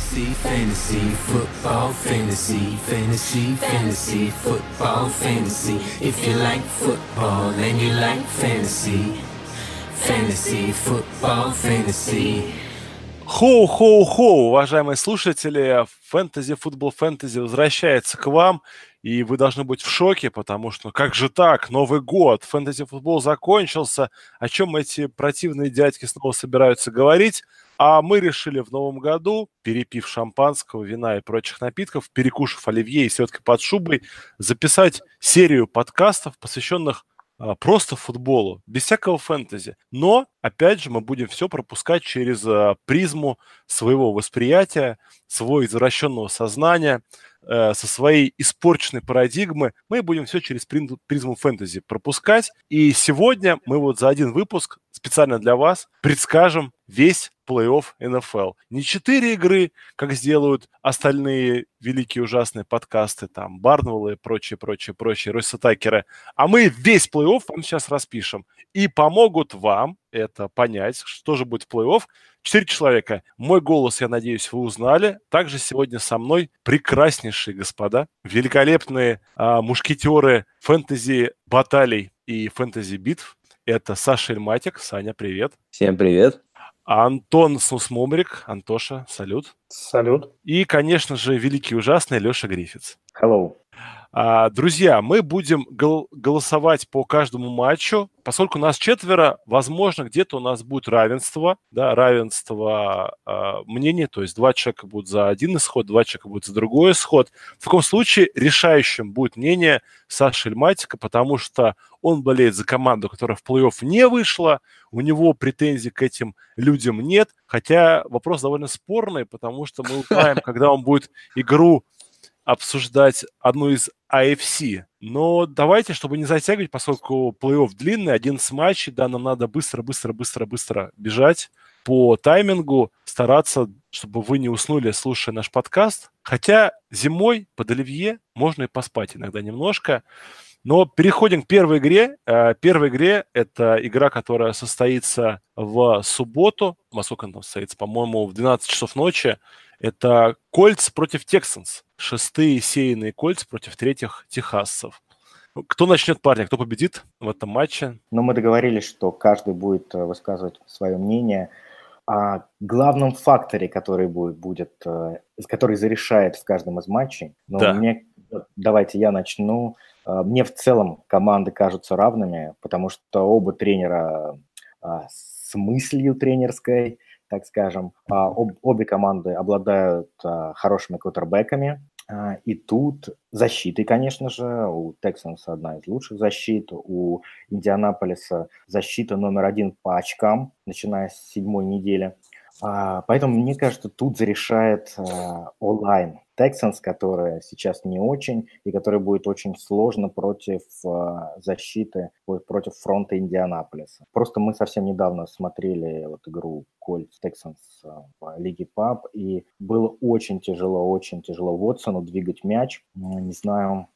Fantasy, fantasy, football, fantasy, fantasy, fantasy, football, fantasy. If you like football and you like fantasy, fantasy, football, fantasy. Хоу-хоу-хоу, уважаемые слушатели, фэнтези, футбол фэнтези возвращается к вам, и вы должны быть в шоке, потому что как же так, Новый год, фэнтези-футбол закончился, о чем эти противные дядьки снова собираются говорить, а мы решили в новом году, перепив шампанского, вина и прочих напитков, перекушав оливье и селедкой под шубой, записать серию подкастов, посвященных просто футболу, без всякого фэнтези. Но, опять же, мы будем все пропускать через призму своего восприятия, своего извращенного сознания, со своей испорченной парадигмы. Мы будем все через призму фэнтези пропускать. И сегодня мы вот за один выпуск специально для вас предскажем весь плей-офф НФЛ. Не 4 игры, как сделают остальные великие ужасные подкасты, там, Барнвеллы и прочие, Ройсатакеры. А мы весь плей-офф вам сейчас распишем. И помогут вам это понять, что же будет в плей-офф. 4 человека. Мой голос, я надеюсь, вы узнали. Также сегодня со мной прекраснейшие господа, великолепные мушкетеры фэнтези-баталий и фэнтези-битв. Это Саша Эльматик. Саня, привет. Всем привет. Антон Сусмомрик. Антоша, салют. Салют. И, конечно же, великий ужасный Леша Гриффитс. Hello. Друзья, мы будем голосовать по каждому матчу. Поскольку нас 4, возможно, где-то у нас будет равенство, да, равенство мнений, то есть 2 человека будут за один исход, 2 человека будут за другой исход. В таком случае решающим будет мнение Саши Эльматика, потому что он болеет за команду, которая в плей-офф не вышла, у него претензий к этим людям нет, хотя вопрос довольно спорный, потому что мы узнаем, когда он будет игру обсуждать, одну из AFC. Но давайте, чтобы не затягивать, поскольку плей-офф длинный, 11 матчей, да, нам надо быстро бежать по таймингу, стараться, чтобы вы не уснули, слушая наш подкаст. Хотя зимой под оливье можно и поспать иногда немножко. Но переходим к первой игре. Первая игра – это игра, которая состоится в субботу. Во сколько она там состоится? По-моему, в 12 часов ночи. Это Кольтс против Тексанс. 6-е сеянные Кольтс против 3-х техасцев. Кто начнет, парни? Кто победит в этом матче? Ну, мы договорились, что каждый будет высказывать свое мнение о главном факторе, который будет который зарешает в каждом из матчей. Но да. Давайте я начну. Мне в целом команды кажутся равными, потому что оба тренера с мыслью тренерской, так скажем, обе команды обладают хорошими квотербэками. И тут защиты, конечно же, у Тексанса одна из лучших защит, у Индианаполиса защита номер 1 по очкам, начиная с 7-й недели. Поэтому, мне кажется, тут зарешает онлайн Тексанс, которая сейчас не очень, и которая будет очень сложно против защиты, против фронта Индианаполиса. Просто мы совсем недавно смотрели вот игру Кольтс Тексанс в Лиге ПАБ, и было очень тяжело Уотсону двигать мяч. Не знаю,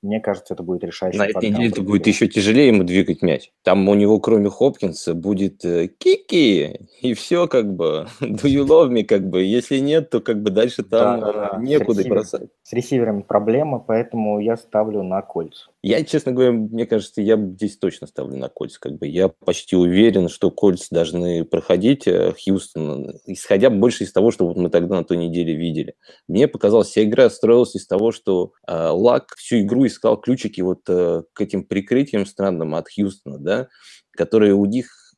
мне кажется, это будет решающим. На этой неделе это будет еще тяжелее ему двигать мяч. Там у него, кроме Хопкинса, будет Кики, и все как бы. Do you love me, как бы. Если нет, то как бы дальше там некуда бросать. С ресиверами проблема, поэтому я ставлю на Кольтс. Я, честно говоря, мне кажется, я здесь точно ставлю на Кольтс. Как бы. Я почти уверен, что Кольтс должны проходить Хьюстон, исходя больше из того, что вот мы тогда на той неделе видели. Мне показалось, вся игра строилась из того, что Лак всю игру искал ключики вот к этим прикрытиям странным от Хьюстона, да, которые у них,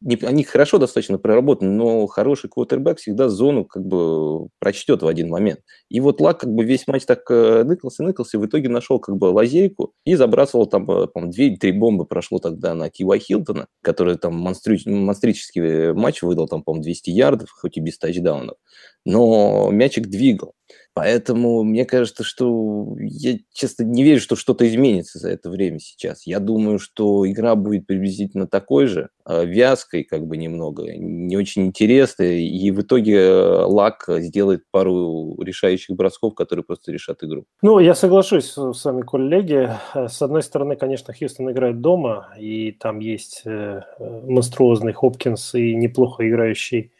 они хорошо достаточно проработаны, но хороший квотербэк всегда зону как бы прочтет в один момент. И вот Лак как бы весь матч так ныкался, и в итоге нашел как бы лазейку и забрасывал там, по-моему, 2-3 бомбы прошло тогда на Тиуа Хилтона, который там монстрический матч выдал, там, по-моему, 200 ярдов, хоть и без тачдаунов. Но мячик двигал. Поэтому мне кажется, что я, честно, не верю, что что-то изменится за это время сейчас. Я думаю, что игра будет приблизительно такой же, вязкой как бы немного, не очень интересной, и в итоге Лак сделает пару решающих бросков, которые просто решат игру. Ну, я соглашусь с вами, коллеги. С одной стороны, конечно, Хьюстон играет дома, и там есть монструозный Хопкинс и неплохо играющий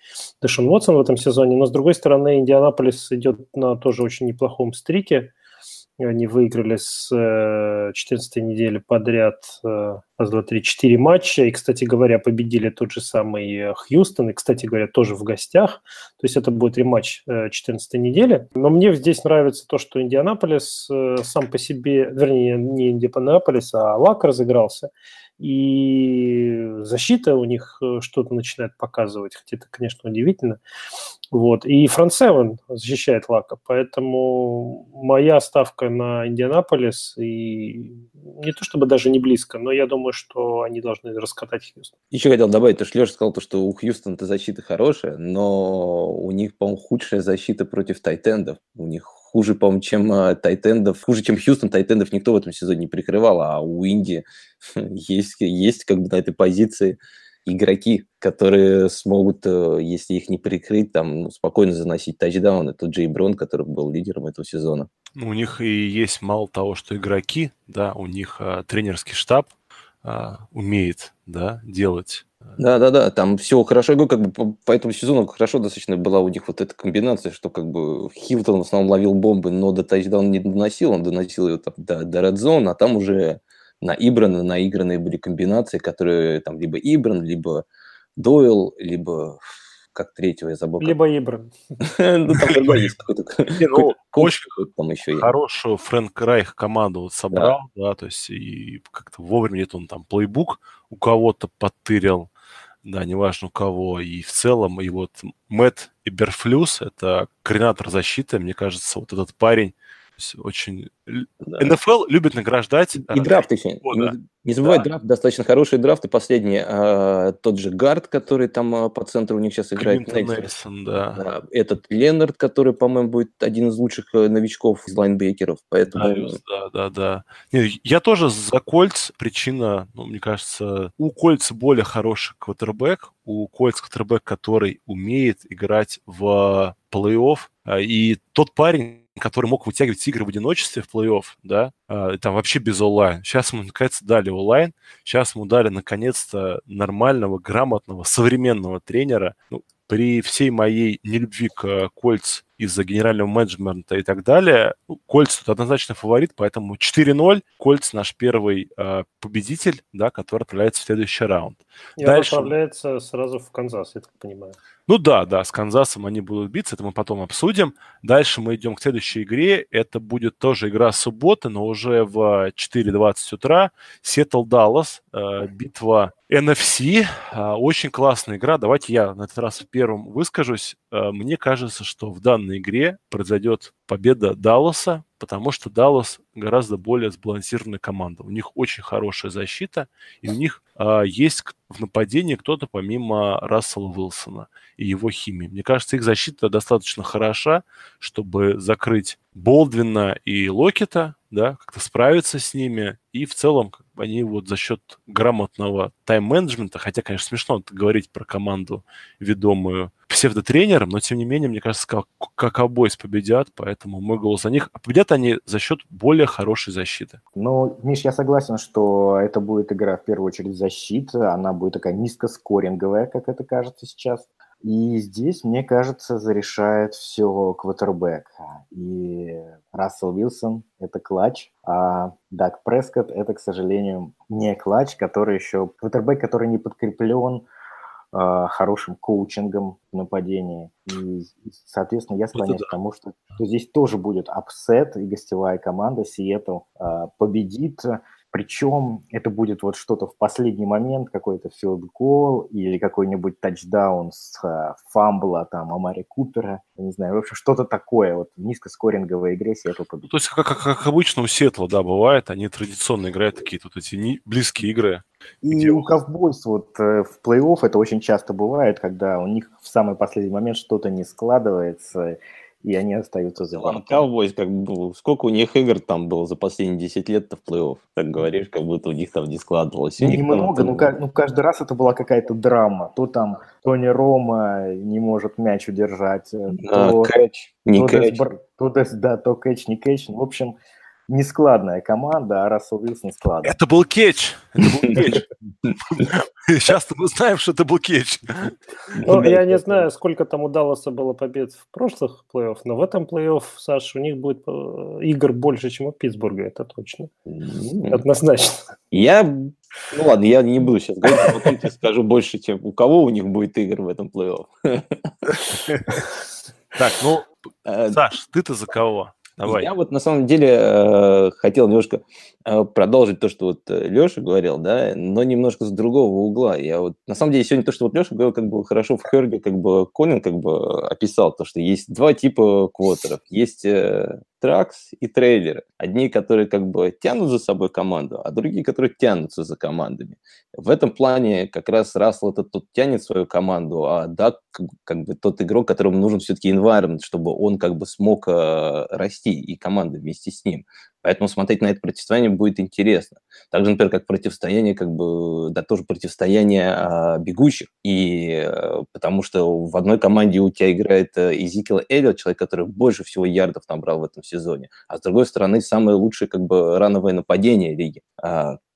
Дэшон Уотсон в этом сезоне. Но, с другой стороны, Индианаполис идет на тоже очень неплохом стрике. Они выиграли с 14-й недели подряд раз, два, три, 4 матча. И, кстати говоря, победили тот же самый Хьюстон. И, кстати говоря, тоже в гостях. То есть это будет рематч 14-й недели. Но мне здесь нравится то, что Индианаполис сам по себе... Вернее, не Индианаполис, а Лак разыгрался. И защита у них что-то начинает показывать. Хотя это, конечно, удивительно. Вот. И Франсевен защищает Лака. Поэтому моя ставка на Индианаполис. И не то чтобы даже не близко, но я думаю, что они должны раскатать Хьюстон. Еще хотел добавить, что Леша сказал, что у Хьюстона-то защита хорошая, но у них, по-моему, худшая защита против тайтендов. У них хуже, по-моему, чем тайтендов. Хуже, чем Хьюстон, тайтендов никто в этом сезоне не прикрывал, а у Инди есть как бы на этой позиции игроки, которые смогут, если их не прикрыть, там спокойно заносить тачдауны. Это Джей Брон, который был лидером этого сезона. У них и есть мало того, что игроки, да, у них тренерский штаб умеет, да, делать. Да, там все хорошо. Я говорю, как бы по этому сезону хорошо достаточно была у них вот эта комбинация, что как бы Хилтон в основном ловил бомбы, но до тачдауна не доносил, он доносил ее там до редзона, а там уже наигранные были комбинации, которые там либо Ибран, либо Дойл, либо как третьего я забыл. Либо Ибран. Ну, там либо есть какой-то кошек, там еще есть. Хорошую Фрэнк Райх команду собрал, да, то есть и как-то вовремя где-то он там плейбук у кого-то подтырил. Да, неважно у кого. И в целом, и вот Мэт Эберфлюс, это координатор защиты, мне кажется, вот этот парень очень... Да. НФЛ любит награждать... И драфт еще. Не забывай, да. Драфт, достаточно хороший драфт. И последний, тот же Гард, который там по центру у них сейчас играет. Нейсон, да. Этот Ленард, который, по-моему, будет один из лучших новичков из лайнбекеров. Поэтому... Да. Нет, я тоже за Кольц. Причина, ну, мне кажется, у Кольца более хороший квотербэк. У Кольца квотербэк, который умеет играть в плей-офф. И тот парень, который мог вытягивать игры в одиночестве в плей-офф, да, там вообще без онлайн. Сейчас ему, наконец-то, дали онлайн, сейчас ему дали, наконец-то, нормального, грамотного, современного тренера. Ну, при всей моей нелюбви к Кольц из-за генерального менеджмента и так далее, Кольц тут однозначно фаворит, поэтому 4-0, Кольц наш первый победитель, да, который отправляется в следующий раунд. И дальше... он отправляется сразу в Канзас, я так понимаю. Ну да, с Канзасом они будут биться, это мы потом обсудим. Дальше мы идем к следующей игре, это будет тоже игра субботы, но уже в 4:20 утра. Сиэтл-Даллас, битва NFC, очень классная игра, давайте я на этот раз первым выскажусь. Мне кажется, что в данной игре произойдет победа Далласа, потому что Даллас гораздо более сбалансированная команда. У них очень хорошая защита, и у них есть в нападении кто-то помимо Рассела Уилсона и его химии. Мне кажется, их защита достаточно хороша, чтобы закрыть Болдвина и Локета, да, как-то справиться с ними. И в целом они вот за счет грамотного тайм-менеджмента, хотя, конечно, смешно говорить про команду, ведомую псевдотренером, но, тем не менее, мне кажется, как обойс победят, поэтому мой голос за них. А победят они за счет более хорошей защиты. Ну, Миш, я согласен, что это будет игра, в первую очередь, защита. Она будет такая низкоскоринговая, как это кажется сейчас. И здесь, мне кажется, зарешает все квотербэк. И Рассел Уилсон – это клатч, а Дак Прескотт – это, к сожалению, не клатч, который еще… Квотербэк, который не подкреплен хорошим коучингом в нападении. И, соответственно, я склоняюсь к тому, что здесь тоже будет апсет, и гостевая команда Сиэтл победит. Причем это будет вот что-то в последний момент, какой-то филд-гол или какой-нибудь тачдаун с фамбла, там, Амари Купера, я не знаю, в общем, что-то такое, вот в низкоскоринговой игре Сиэтл победит. То есть, как обычно у Сиэтла, да, бывает, они традиционно играют такие вот эти близкие игры. И у Ковбойс вот в плей-офф это очень часто бывает, когда у них в самый последний момент что-то не складывается, и они остаются за вами. Cowboys, как бы, сколько у них игр там было за последние 10 лет в плей-офф? Так говоришь, как будто у них там не складывалось. Ну, немного, там... ну каждый раз это была какая-то драма. То там Тони Рома не может мяч удержать, то кэч, не кэч. То кэч, не кэч. В общем, нескладная команда, а Рассел Уилсон складный. Это был кетч. Сейчас мы знаем, что это был кетч. Ну, я не знаю, сколько там у Далласа было побед в прошлых плей-офф, но в этом плей-офф, Саш, у них будет игр больше, чем у Питтсбурга, это точно. Однозначно. Ну ладно, я не буду сейчас говорить, а потом тебе скажу больше, чем у кого у них будет игр в этом плей-офф. Так, ну, Саш, ты-то за кого? Давай. Я вот на самом деле хотел немножко продолжить то, что вот Леша говорил, да, но немножко с другого угла. Я вот на самом деле сегодня то, что вот Леша говорил, как бы хорошо в Херге, как бы Конин как бы описал, то, что есть два типа квотеров. Есть тракс и трейлеры. Одни, которые как бы тянут за собой команду, а другие, которые тянутся за командами. В этом плане как раз Рассел это тот тянет свою команду, а Дак как бы тот игрок, которому нужен все-таки environment, чтобы он как бы смог расти и команда вместе с ним. Поэтому смотреть на это противостояние будет интересно. Также, например, как противостояние, как бы, да, тоже противостояние бегущих. И потому что в одной команде у тебя играет Изикиэл Эллиотт, человек, который больше всего ярдов набрал в этом сезоне. А с другой стороны, самое лучшее, как бы, рановое нападение лиги.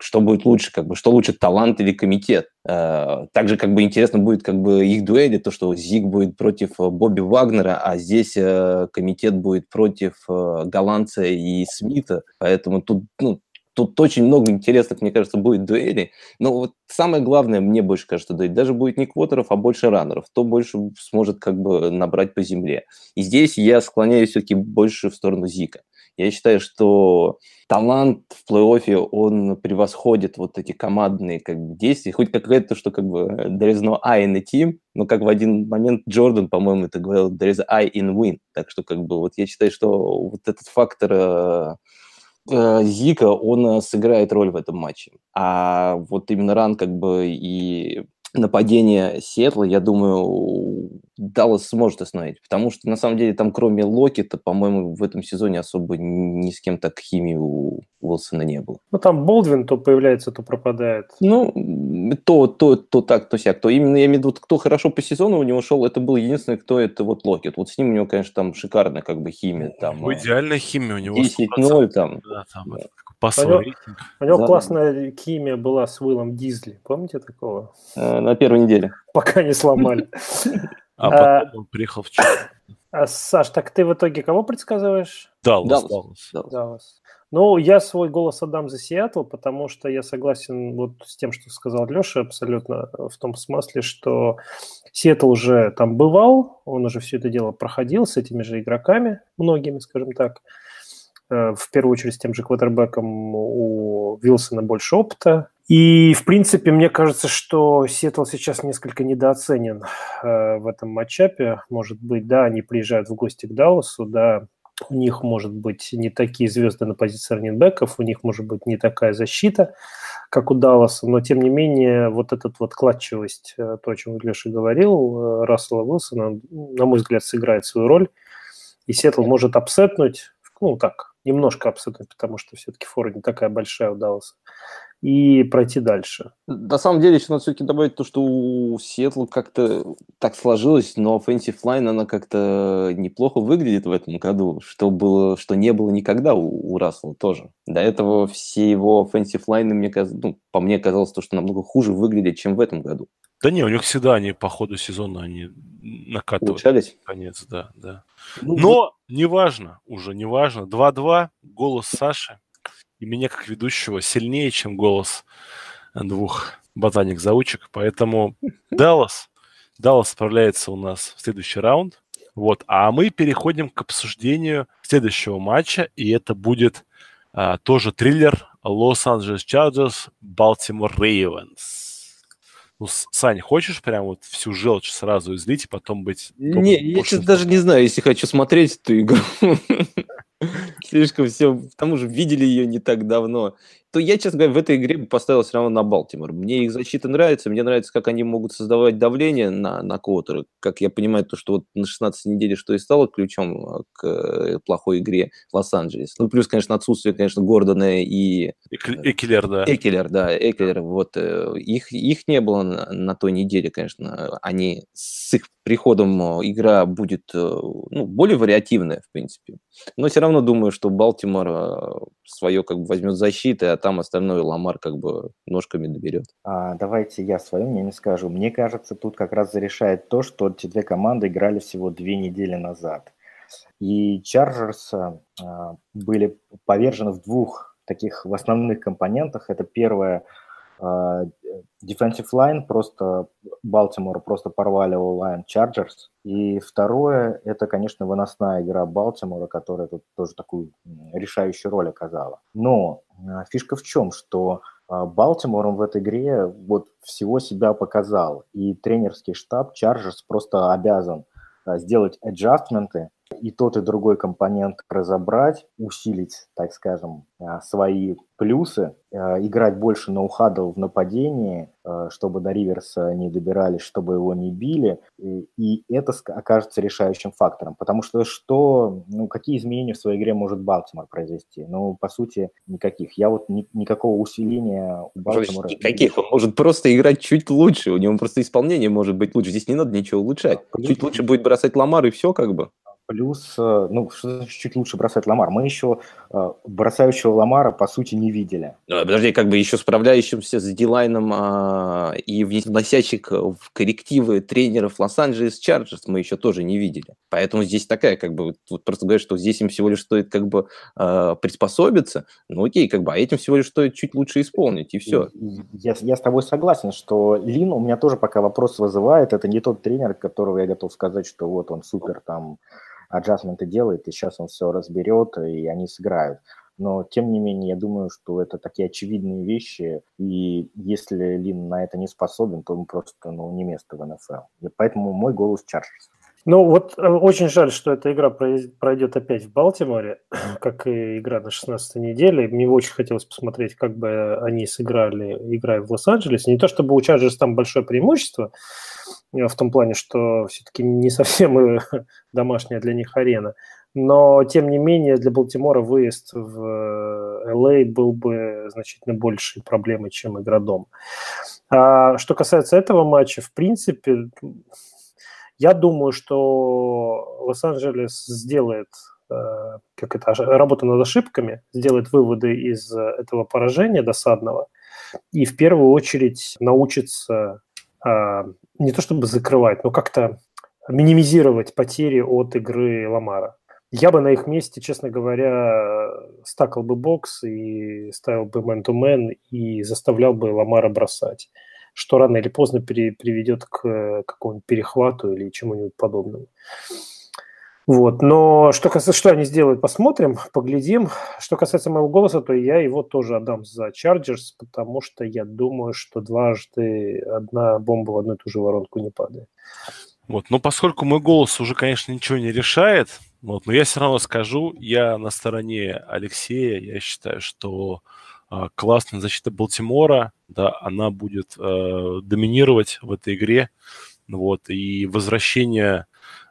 Что будет лучше, как бы, что лучше, талант или комитет? Также, как бы, интересно будет, как бы, их дуэли, то, что Зиг будет против Бобби Вагнера, а здесь комитет будет против голландца и Смита. Поэтому тут, ну, тут очень много интересных, мне кажется, будет дуэлей. Но вот самое главное, мне больше кажется, дуэль даже будет не квотеров, а больше раннеров. Кто больше сможет как бы набрать по земле. И здесь я склоняюсь все-таки больше в сторону Зика. Я считаю, что талант в плей-оффе, он превосходит вот эти командные как бы действия. Хоть какое-то, что как бы there is no I in the team, но как в один момент Джордан, по-моему, это говорил, there is I in win. Так что как бы вот я считаю, что вот этот фактор Зика, он сыграет роль в этом матче. А вот именно ран как бы и нападение Сиэтла, я думаю, Даллас сможет остановить, потому что, на самом деле, там, кроме Локета, по-моему, в этом сезоне особо ни с кем так химии у Уилсона не было. Ну, там Болдвин то появляется, то пропадает. Ну, то так, то сяк. То именно, я имею в виду, кто хорошо по сезону у него шел, это был единственный, кто это вот Локет. Вот с ним у него, конечно, там шикарная как бы химия. Там, идеальная химия у него. 10-0 там. Да, там это посмотрите. У него классная химия была с Уиллом Дизли. Помните такого? На первой неделе. Пока не сломали. А потом он приехал в Чикаго. Саш, так ты в итоге кого предсказываешь? Даллас. Ну, я свой голос отдам за Сиэтл, потому что я согласен вот с тем, что сказал Леша, абсолютно в том смысле, что Сиэтл уже там бывал, он уже все это дело проходил с этими же игроками, многими, скажем так. В первую очередь с тем же квотербеком у Уилсона больше опыта. И, в принципе, мне кажется, что Сиэтл сейчас несколько недооценен в этом матчапе. Может быть, да, они приезжают в гости к Далласу, да, у них, может быть, не такие звезды на позиции раннинбеков, у них, может быть, не такая защита, как у Далласа, но, тем не менее, вот эта вот клатчевость, то, о чем Леша говорил, Рассела Уилсона, на мой взгляд, сыграет свою роль, и Сиэтл может апсетнуть, ну, так, немножко апсетнуть, потому что все-таки фора не такая большая у Далласа, и пройти дальше. На самом деле, еще надо все-таки добавить то, что у Сиэтла как-то так сложилось, но offensive line, она как-то неплохо выглядит в этом году, что не было никогда у Рассела тоже. До этого все его offensive line, по мне казалось, то, что намного хуже выглядит, чем в этом году. Да не, у них всегда они по ходу сезона они накатывают. Улучшались? Конец, да. Но неважно. 2-2, голос Саши. И меня, как ведущего, сильнее, чем голос двух ботаник-заучек. Поэтому Даллас справляется у нас в следующий раунд. Вот. А мы переходим к обсуждению следующего матча. И это будет тоже триллер Лос-Анджелес Чарджерс, Балтимор Рейвенс. Ну, Сань, хочешь прям вот всю желчь сразу излить и потом быть... Не, я сейчас даже не знаю, если хочу смотреть эту игру. Слишком все... К тому же видели ее не так давно. то я, честно говоря, в этой игре бы поставил все равно на Балтимор. Мне их защита нравится, мне нравится, как они могут создавать давление на квотера. Как я понимаю, то, что вот на 16 неделе что и стало ключом к плохой игре Лос-Анджелес. Ну, плюс, конечно, отсутствие, конечно, Гордона и... Экелер, да. Экелер, вот. Их не было на той неделе, конечно. Они с их приходом игра будет, ну, более вариативная, в принципе. Но все равно думаю, что Балтимор свое как бы возьмет защиты, а там остальное Ламар как бы ножками доберет. Давайте я свое мнение скажу. Мне кажется, тут как раз зарешает то, что эти две команды играли всего 2 недели назад. И Чарджерс были повержены в 2 таких в основных компонентах. Это первое, defensive line, просто Балтимор просто порвали all-line Чарджерс. И второе, это, конечно, выносная игра Балтимора, которая тут тоже такую решающую роль оказала. Но фишка в чем, что Балтимор в этой игре вот всего себя показал, и тренерский штаб Чарджерс просто обязан сделать аджастменты, и тот, и другой компонент разобрать, усилить, так скажем, свои плюсы, играть больше ноу-хадл в нападении, чтобы до Риверса не добирались, чтобы его не били, и это окажется решающим фактором, потому что какие изменения в своей игре может Балтимор произвести? Ну, по сути, никаких. Я вот никакого усиления у Балтимора... Никаких. Он может просто играть чуть лучше, у него просто исполнение может быть лучше, здесь не надо ничего улучшать. Чуть лучше будет бросать Ламар, и все как бы. Плюс, ну, что значит чуть лучше бросать Ламар? Мы еще бросающего Ламара, по сути, не видели. Подожди, как бы еще справляющимся с дилайном и вносящих в коррективы тренеров Лос-Анджелес Чарджерс мы еще тоже не видели. Поэтому здесь такая, как бы, вот просто говорят, что здесь им всего лишь стоит, как бы, приспособиться, ну окей, как бы, а этим всего лишь стоит чуть лучше исполнить, и все. Я с тобой согласен, что Лин у меня тоже пока вопрос вызывает, это не тот тренер, которого я готов сказать, что вот он супер там... аджастменты делает, и сейчас он все разберет, и они сыграют. Но, тем не менее, я думаю, что это такие очевидные вещи, и если Лин на это не способен, то он просто, не место в НФЛ. И поэтому мой голос Чарджерс. Ну, вот очень жаль, что эта игра пройдет опять в Балтиморе, как и игра на 16-й неделе. Мне очень хотелось посмотреть, как бы они сыграли, играя в Лос-Анджелесе. Не то чтобы у Чарджерс там большое преимущество, в том плане, что все-таки не совсем домашняя для них арена. Но, тем не менее, для Балтимора выезд в LA был бы значительно большей проблемой, чем игра дома. А что касается этого матча, в принципе... Я думаю, что Лос-Анджелес сделает работу над ошибками, сделает выводы из этого поражения досадного и в первую очередь научится не то чтобы закрывать, но как-то минимизировать потери от игры Ламара. Я бы на их месте, честно говоря, стакал бы бокс и ставил бы мэн-ту-мэн и заставлял бы Ламара бросать, что рано или поздно приведет к какому-нибудь перехвату или чему-нибудь подобному. Вот. Но что они сделают, посмотрим, поглядим. Что касается моего голоса, то я его тоже отдам за Чарджерс, потому что я думаю, что дважды одна бомба в одну и ту же воронку не падает. Вот. Но поскольку мой голос уже, конечно, ничего не решает, вот, но я все равно скажу, я на стороне Алексея, я считаю, что... классная защита Балтимора, да, она будет доминировать в этой игре, вот, и возвращение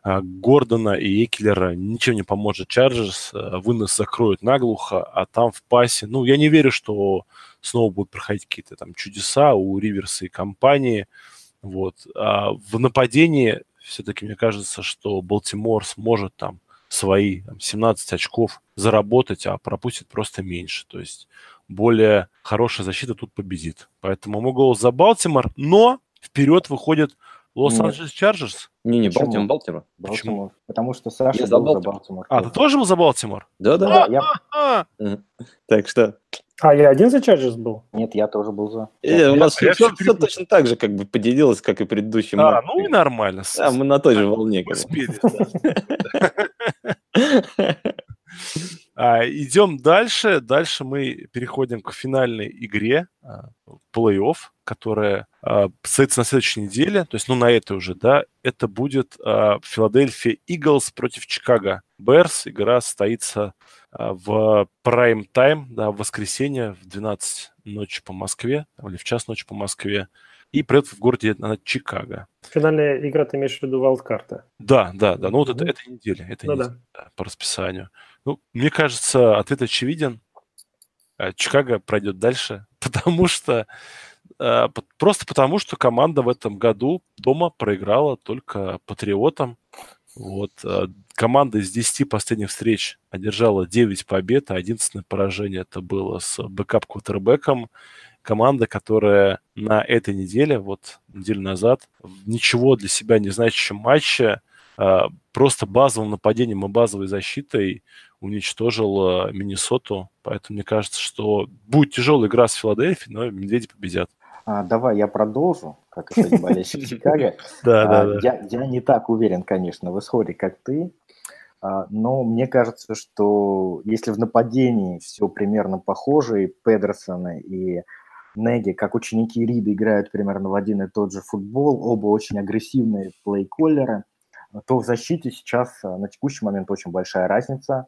Гордона и Экелера ничем не поможет Чарджерс, вынос закроют наглухо, а там в пасе, ну, я не верю, что снова будут проходить какие-то там чудеса у Риверса и компании, вот, а в нападении все-таки мне кажется, что Балтимор сможет там свои 17 очков заработать, а пропустит просто меньше. То есть более хорошая защита тут победит. Поэтому мой голос за Балтимор, но вперед выходит Лос-Анджелес Чарджерс. Не, Балтимор. Почему? Потому что Саша за Балтимор. А, ты тоже был за Балтимор? Да. Так что... А я один за Чарджерс был? Нет, я тоже был за. У нас все точно так же как бы поделилось, как и предыдущий матч. Ну и нормально. Да, мы на той же волне. Успели. Идем дальше. Дальше мы переходим к финальной игре плей-офф, которое состоится на следующей неделе, то есть, ну, на этой уже, да, это будет Филадельфия Иглс против Чикаго Берс. Игра состоится в прайм-тайм, да, в воскресенье в 12 ночи по Москве, или в час ночи по Москве, и придет в городе Чикаго. Финальная игра, ты имеешь в виду вайлдкарта? Да. Ну, вот это неделя, это неделя, по расписанию. Ну, мне кажется, ответ очевиден. Чикаго пройдет дальше, потому что команда в этом году дома проиграла только Патриотам. Вот. Команда из 10 последних встреч одержала 9 побед, а 11 поражение это было с бэкап-квотербэком. Команда, которая на этой неделе, вот неделю назад, ничего для себя не значащем матче, просто базовым нападением и базовой защитой уничтожила Миннесоту. Поэтому мне кажется, что будет тяжелая игра с Филадельфией, но медведи победят. Давай я продолжу, как это не болельщик Чикаго. Я не так уверен, конечно, в исходе, как ты. Но мне кажется, что если в нападении все примерно похоже, и Педерсоны, и Неги, как ученики Рида, играют примерно в один и тот же футбол, оба очень агрессивные плей-коллеры, то в защите сейчас на текущий момент очень большая разница,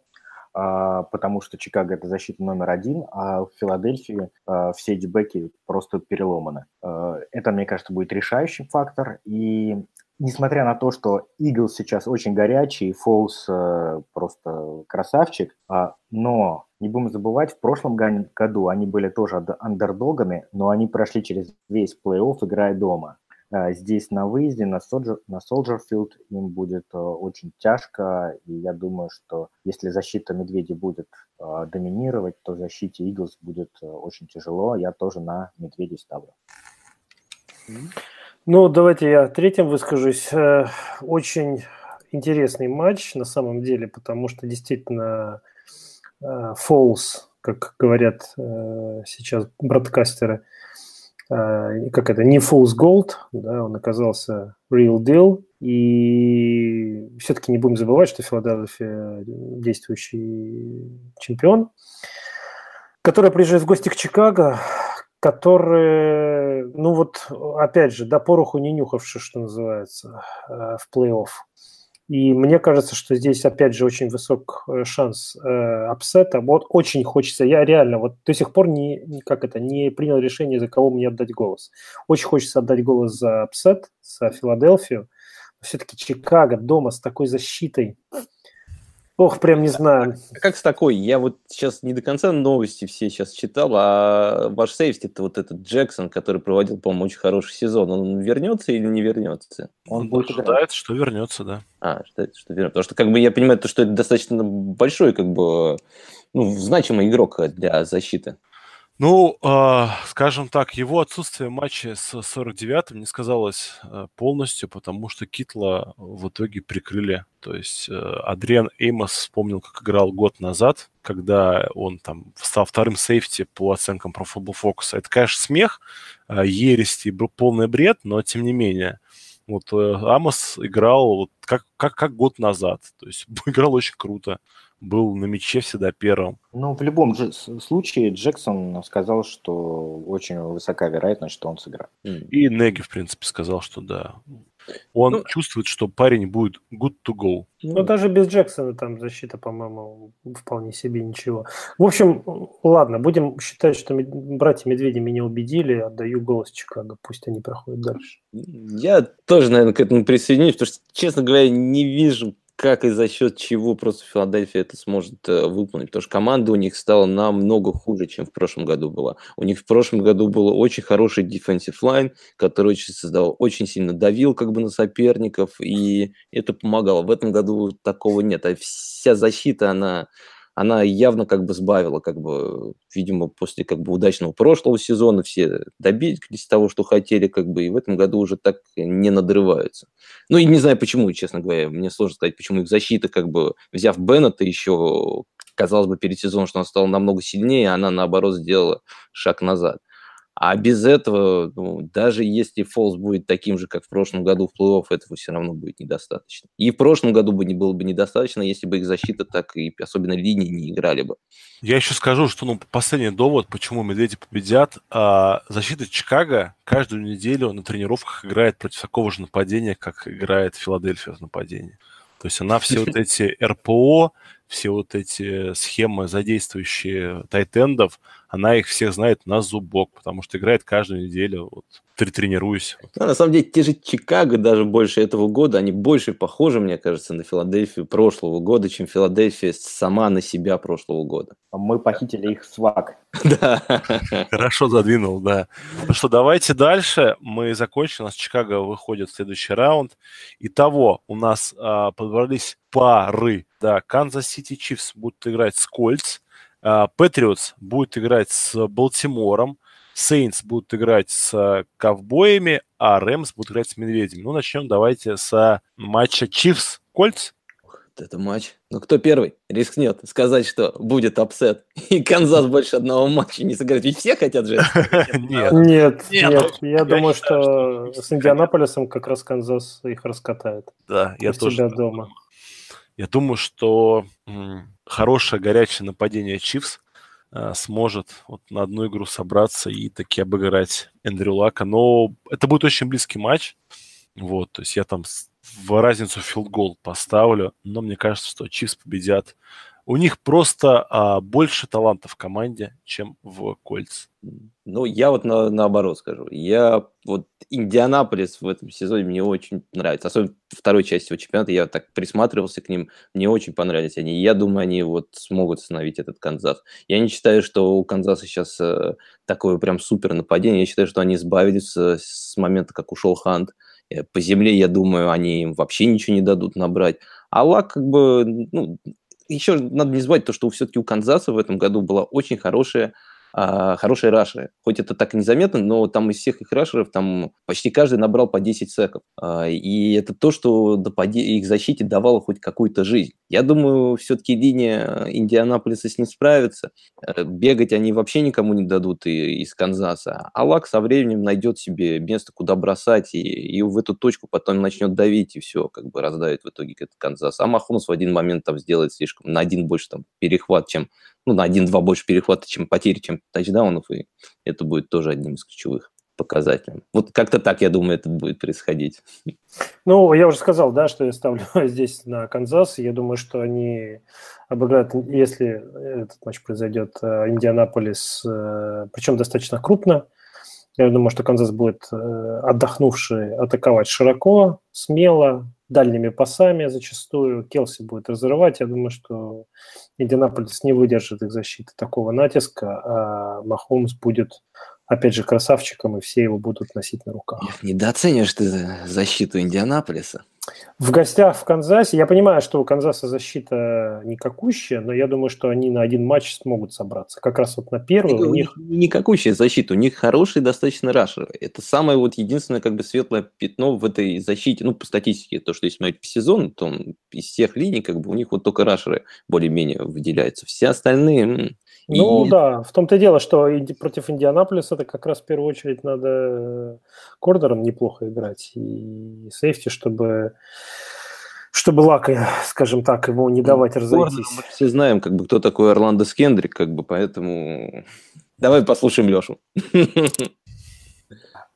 потому что Чикаго – это защита номер один, а в Филадельфии все дебеки просто переломаны. Это, мне кажется, будет решающий фактор. И несмотря на то, что Иглс сейчас очень горячий, Фолс просто красавчик, но не будем забывать, в прошлом году они были тоже андердогами, но они прошли через весь плей-офф, играя дома. Здесь на выезде, на Солджерфилд, им будет очень тяжко, и я думаю, что если защита медведей будет доминировать, то защите Иглс будет очень тяжело. Я тоже на медведей ставлю. Ну, давайте я третьим выскажусь. Очень интересный матч на самом деле, потому что действительно Фолс, как говорят сейчас бродкастеры, не Fool's Gold, да, он оказался real deal, и все-таки не будем забывать, что Филадельфия действующий чемпион, который приезжает в гости к Чикаго, который, ну вот, опять же, до пороху не нюхавши, что называется, в плей-офф. И мне кажется, что здесь, опять же, очень высок шанс апсета. Вот очень хочется, я реально вот до сих пор не принял решение, за кого мне отдать голос. Очень хочется отдать голос за апсет, за Филадельфию. Но все-таки Чикаго дома с такой защитой. Ох, прям не знаю. А как с такой? Я вот сейчас не до конца новости все сейчас читал, а ваш сейфти, это вот этот Джексон, который проводил, по-моему, очень хороший сезон. Он вернется или не вернется? Он будет ожидает, что вернется, да. Ожидает, что вернется. Потому что, как бы, я понимаю, то, что это достаточно большой, как бы, ну, значимый игрок для защиты. Ну, скажем так, его отсутствие в матче с 49-м не сказалось полностью, потому что Китла в итоге прикрыли. То есть Адриан Эймос вспомнил, как играл год назад, когда он там стал вторым сейфти по оценкам Pro Football Focus. Это, конечно, смех, ересь и полный бред, но тем не менее. Вот Амос играл вот как год назад, то есть играл очень круто. Был на мяче всегда первым. Ну, в любом случае, Джексон сказал, что очень высока вероятность, что он сыграет. И Неги, в принципе, сказал, что да. Он чувствует, что парень будет good to go. Ну, даже без Джексона там защита, по-моему, вполне себе ничего. В общем, ладно, будем считать, что братья-медведи меня убедили. Отдаю голос Чикаго, пусть они проходят дальше. Я тоже, наверное, к этому присоединюсь, потому что, честно говоря, не вижу, как и за счет чего просто Филадельфия это сможет выполнить, потому что команда у них стала намного хуже, чем в прошлом году была. У них в прошлом году был очень хороший defensive line, который очень сильно давил, как бы, на соперников, и это помогало. В этом году такого нет, а вся защита, она явно, как бы, сбавила, как бы, видимо, после, как бы, удачного прошлого сезона все добились того, что хотели, как бы, и в этом году уже так не надрываются. Ну, и не знаю почему, честно говоря, мне сложно сказать, почему их защита, как бы, взяв Беннета еще, казалось бы, перед сезоном, что она стала намного сильнее, а она, наоборот, сделала шаг назад. А без этого, ну, даже если фолз будет таким же, как в прошлом году в плей-офф, этого все равно будет недостаточно. И в прошлом году бы не было бы недостаточно, если бы их защита так и особенно линии не играли бы. Я еще скажу, что последний довод, почему медведи победят. Защита Чикаго каждую неделю на тренировках играет против такого же нападения, как играет Филадельфия в нападении. То есть она все вот эти РПО, все вот эти схемы, задействующие тайтендов, она их всех знает на зубок, потому что играет каждую неделю, вот, тренируюсь. Да, на самом деле, те же Чикаго даже больше этого года, они больше похожи, мне кажется, на Филадельфию прошлого года, чем Филадельфия сама на себя прошлого года. Мы похитили их свак. Да. Хорошо задвинул, да. Ну что, давайте дальше. Мы закончили. У нас Чикаго выходит в следующий раунд. Итого у нас подобрались пары. Да, Канзас Сити Чифс будут играть с Кольтс. Патриотс будет играть с Балтимором. Сейнтс будут играть с Ковбоями, а Рэмс будут играть с Медведями. Ну, начнем давайте с матча Чифс-Кольтс. Это матч. Ну, кто первый рискнет сказать, что будет апсет, и Канзас больше одного матча не сыграет? Ведь все хотят же. Нет. Я думаю, что с Индианаполисом как раз Канзас их раскатает. Да, я тоже. Я думаю, что хорошее горячее нападение Чифс сможет вот на одну игру собраться и таки обыграть Эндрю Лака. Но это будет очень близкий матч. Вот, то есть я там в разницу филд-гол поставлю, но мне кажется, что Чифс победят. У них просто больше талантов в команде, чем в Кольтс. Ну, я вот наоборот скажу. Я вот Индианаполис в этом сезоне мне очень нравится. Особенно второй части его чемпионата. Я так присматривался к ним. Мне очень понравились они. Я думаю, они вот смогут остановить этот Канзас. Я не считаю, что у Канзаса сейчас такое прям супер нападение. Я считаю, что они сбавились с момента, как ушел Хант. По земле, я думаю, они им вообще ничего не дадут набрать. А Лак как бы... ну, еще надо не забывать то, что все-таки у Канзаса в этом году была очень хорошие рашеры. Хоть это так и незаметно, но там из всех их рашеров там почти каждый набрал по 10 секов. И это то, что их защите давало хоть какую-то жизнь. Я думаю, все-таки линия Индианаполиса с ним справится. Бегать они вообще никому не дадут из Канзаса. А Лак со временем найдет себе место, куда бросать, и в эту точку потом начнет давить, и все, как бы раздавит в итоге этот Канзас. А Махомс в один момент там сделает слишком, на один больше там перехват, чем... ну, на 1-2 больше перехвата, чем потери, чем тачдаунов, и это будет тоже одним из ключевых показателей. Вот как-то так, я думаю, это будет происходить. Ну, я уже сказал, да, что я ставлю здесь на Канзас, я думаю, что они обыграют, если этот матч произойдет, Индианаполис, причем достаточно крупно. Я думаю, что Канзас будет отдохнувший атаковать широко, смело, дальними пасами зачастую. Келси будет разрывать. Я думаю, что Индианаполис не выдержит их защиты такого натиска, а Махомс будет, опять же, красавчиком, и все его будут носить на руках. Недооцениваешь ты защиту Индианаполиса? В гостях в Канзасе. Я понимаю, что у Канзаса защита никакущая, но я думаю, что они на один матч смогут собраться. Как раз вот на первый у них... Никакущая защита, у них хорошие достаточно рашеры. Это самое вот единственное как бы светлое пятно в этой защите. Ну, по статистике, то, что если смотреть по сезону, то из всех линий как бы у них вот только рашеры более-менее выделяются. Все остальные... Ну да, в том-то и дело, что против Индианаполиса это как раз в первую очередь надо корнером неплохо играть и сейфти, чтобы Лака, скажем так, ему не давать разойтись. Мы все знаем, как бы, кто такой Орландо Скендрик, как бы, поэтому давай послушаем Лешу.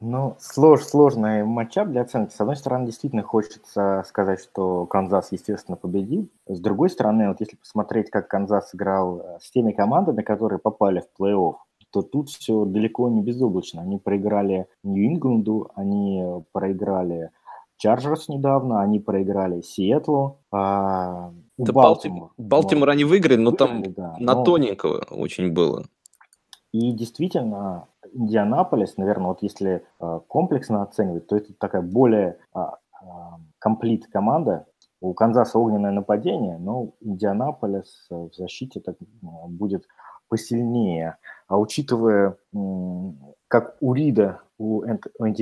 Ну, сложный матчап для оценки. С одной стороны, действительно хочется сказать, что Канзас, естественно, победил. С другой стороны, вот если посмотреть, как Канзас играл с теми командами, которые попали в плей-офф, то тут все далеко не безоблачно. Они проиграли Нью-Ингланду, они проиграли Чарджерс недавно, они проиграли Сиэтлу. Балтимор они выиграли, но там да, на тоненького очень было. И действительно, Индианаполис, наверное, вот если комплексно оценивать, то это такая более комплит команда. У Канзаса огненное нападение, но Индианаполис в защите так будет посильнее. А учитывая, как у Энди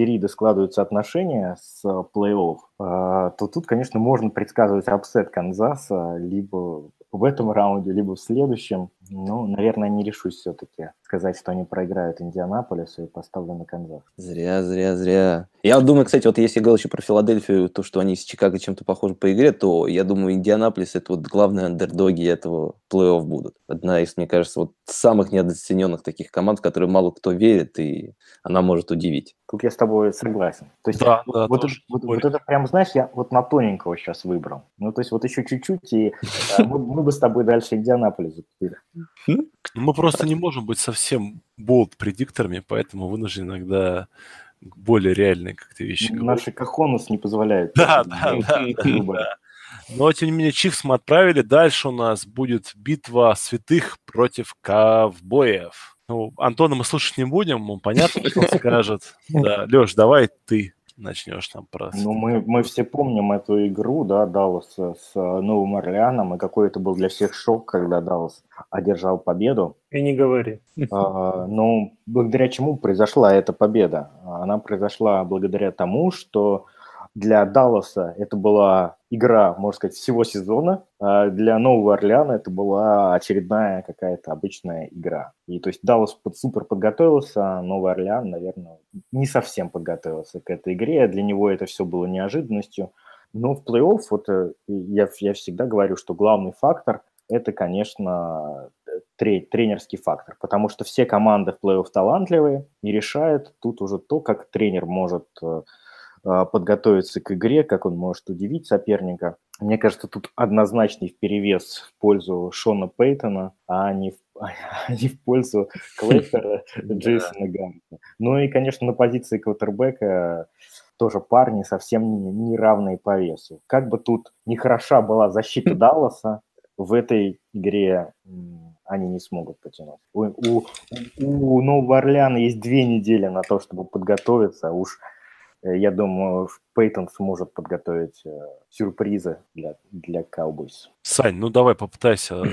Рида складываются отношения с плей-офф, то тут, конечно, можно предсказывать апсет Канзаса либо в этом раунде, либо в следующем. Но, наверное, не решусь все-таки сказать, что они проиграют Индианаполису и поставлены Канзас. Зря. Я думаю, кстати, вот если я говорил еще про Филадельфию, то, что они с Чикаго чем-то похожи по игре, то, я думаю, Индианаполис – это вот главные андердоги этого плей-офф будут. Одна из, мне кажется, вот самых недооцененных таких команд, в которые мало кто верит, и она может удивить. Тут я с тобой согласен. То есть вот это прям, знаешь, я вот на тоненького сейчас выбрал. Ну, то есть вот еще чуть-чуть, и мы бы с тобой дальше Индианаполис закупили. Мы просто не можем быть совсем болт-предикторами, поэтому вынуждены иногда более реальные как-то вещи. Наши кахонус не позволяют. Да. Но, тем не менее, Чифс мы отправили. Дальше у нас будет битва святых против ковбоев. Ну, Антона мы слушать не будем, он понятно, что он скажет. Да, Леш, давай ты начнешь там про... Ну, мы все помним эту игру, да, Далласа с Новым Орлеаном, и какой это был для всех шок, когда Даллас одержал победу. И не говори. Но благодаря чему произошла эта победа? Она произошла благодаря тому, что для Далласа это была игра, можно сказать, всего сезона, а для Нового Орлеана это была очередная какая-то обычная игра. И то есть Даллас супер подготовился, а Новый Орлеан, наверное, не совсем подготовился к этой игре. Для него это все было неожиданностью. Но в плей-офф, вот я всегда говорю, что главный фактор – это, конечно, тренерский фактор, потому что все команды в плей-офф талантливые, и решает тут уже то, как тренер может подготовиться к игре, как он может удивить соперника. Мне кажется, тут однозначный перевес в пользу Шона Пейтона, а не в пользу Клэйтера, Джейсона Гаммонда. Ну и, конечно, на позиции квотербека тоже парни совсем не равные по весу. Как бы тут не хороша была защита Далласа, в этой игре они не смогут потянуть. У Нового Орлеана есть 2 недели на то, чтобы подготовиться. Уж я думаю, Пейтон сможет подготовить сюрпризы для Cowboys. Сань, ну давай попытайся,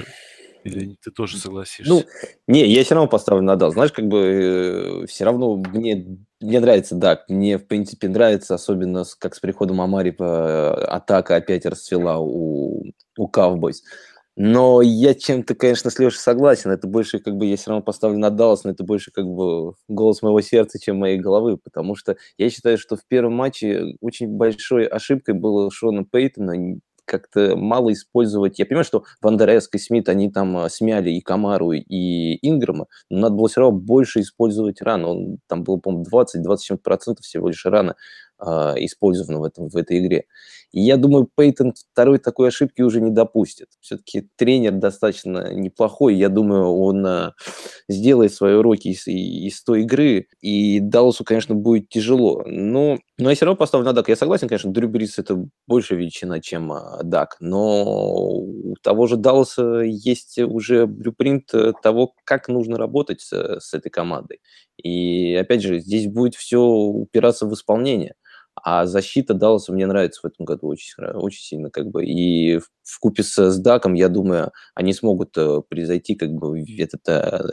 или ты тоже согласишься? Ну, не, я все равно поставлю на Даллас. Знаешь, как бы все равно мне нравится Дак. Мне, в принципе, нравится, особенно как с приходом Амари атака опять расцвела у Cowboys. Но я чем-то, конечно, с Лешей согласен. Это больше, как бы, я все равно поставлю на Даллас, но это больше, как бы, голос моего сердца, чем моей головы, потому что я считаю, что в первом матче очень большой ошибкой было Шона Пейтона как-то мало использовать. Я понимаю, что Вандереск и Смит, они там смяли и Камару, и Инграма, но надо было все равно больше использовать ран. Он там был, по-моему, 20-27% всего лишь рана использовано в этой игре. И я думаю, Пейтон второй такой ошибки уже не допустит. Все-таки тренер достаточно неплохой. Я думаю, он сделает свои уроки из той игры. И Далласу, конечно, будет тяжело. Но я все равно поставлю на Дак. Я согласен, конечно, Дрю Брис – это больше величина, чем Дак. Но у того же Далласа есть уже блюпринт того, как нужно работать с этой командой. И, опять же, здесь будет все упираться в исполнение. А защита Далласа мне нравится в этом году очень сильно, как бы. И вкупе с Даком, я думаю, они смогут превзойти, как бы, этот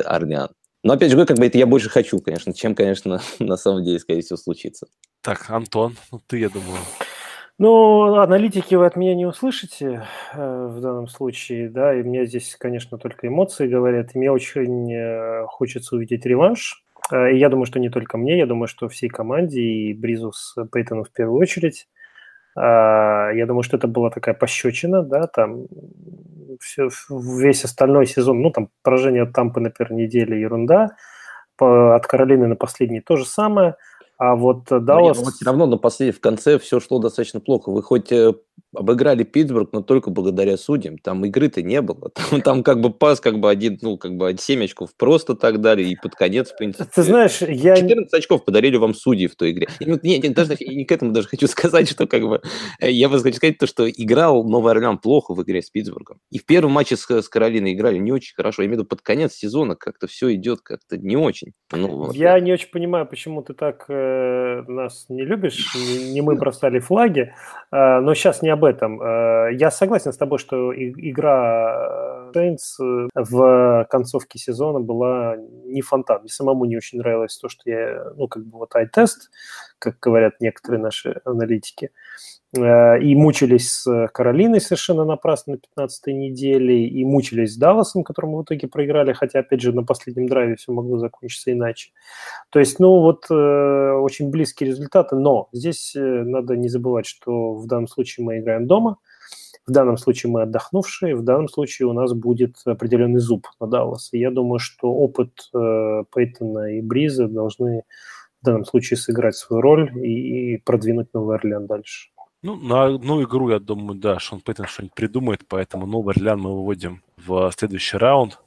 Орлеан. Но, опять же, как бы, это я больше хочу, конечно, чем, конечно, на самом деле, скорее всего, случится. Так, Антон, ну ты, я думаю... Ну, аналитики вы от меня не услышите в данном случае, да, и мне здесь, конечно, только эмоции говорят. Мне очень хочется увидеть реванш. И я думаю, что не только мне, я думаю, что всей команде, и Бризу с Пейтоном в первую очередь. Я думаю, что это была такая пощечина, да, там все, весь остальной сезон, ну, там, поражение от Тампы на первой неделе – ерунда, от Каролины на последней то же самое, а вот Даллас... Но все равно на последней, в конце все шло достаточно плохо. Вы хоть обыграли Питтсбург, но только благодаря судьям. Там игры-то не было. Там как бы пас, как бы один, ну, как бы 7 очков просто так дали, и под конец, в принципе... Ты знаешь, 14 очков подарили вам судьи в той игре. Нет, даже не к этому даже хочу сказать, что как бы... Я бы хочу сказать то, что играл Новый Орлеан плохо в игре с Питтсбургом. И в первом матче с Каролиной играли не очень хорошо. Я имею в виду, под конец сезона как-то все идет как-то не очень. Ну, я не очень понимаю, почему ты так нас не любишь. Не мы бросали флаги. Но сейчас не об этом. Я согласен с тобой, что игра Saints в концовке сезона была не фонтан. Мне самому не очень нравилось то, что я, ну, как бы вот ай-тест, как говорят некоторые наши аналитики. и мучились с Каролиной совершенно напрасно на 15-й неделе, и мучились с Далласом, которому в итоге проиграли, хотя, опять же, на последнем драйве все могло закончиться иначе. То есть, ну, вот очень близкие результаты, но здесь надо не забывать, что в данном случае мы играем дома, в данном случае мы отдохнувшие, в данном случае у нас будет определенный зуб на Даллас. И я думаю, что опыт Пейтона и Бриза должны в данном случае сыграть свою роль и продвинуть Новый Орлеан дальше. Ну, на одну игру, я думаю, да, Шон Пейтон что-нибудь придумает, поэтому Новый Орлеан мы выводим в следующий раунд.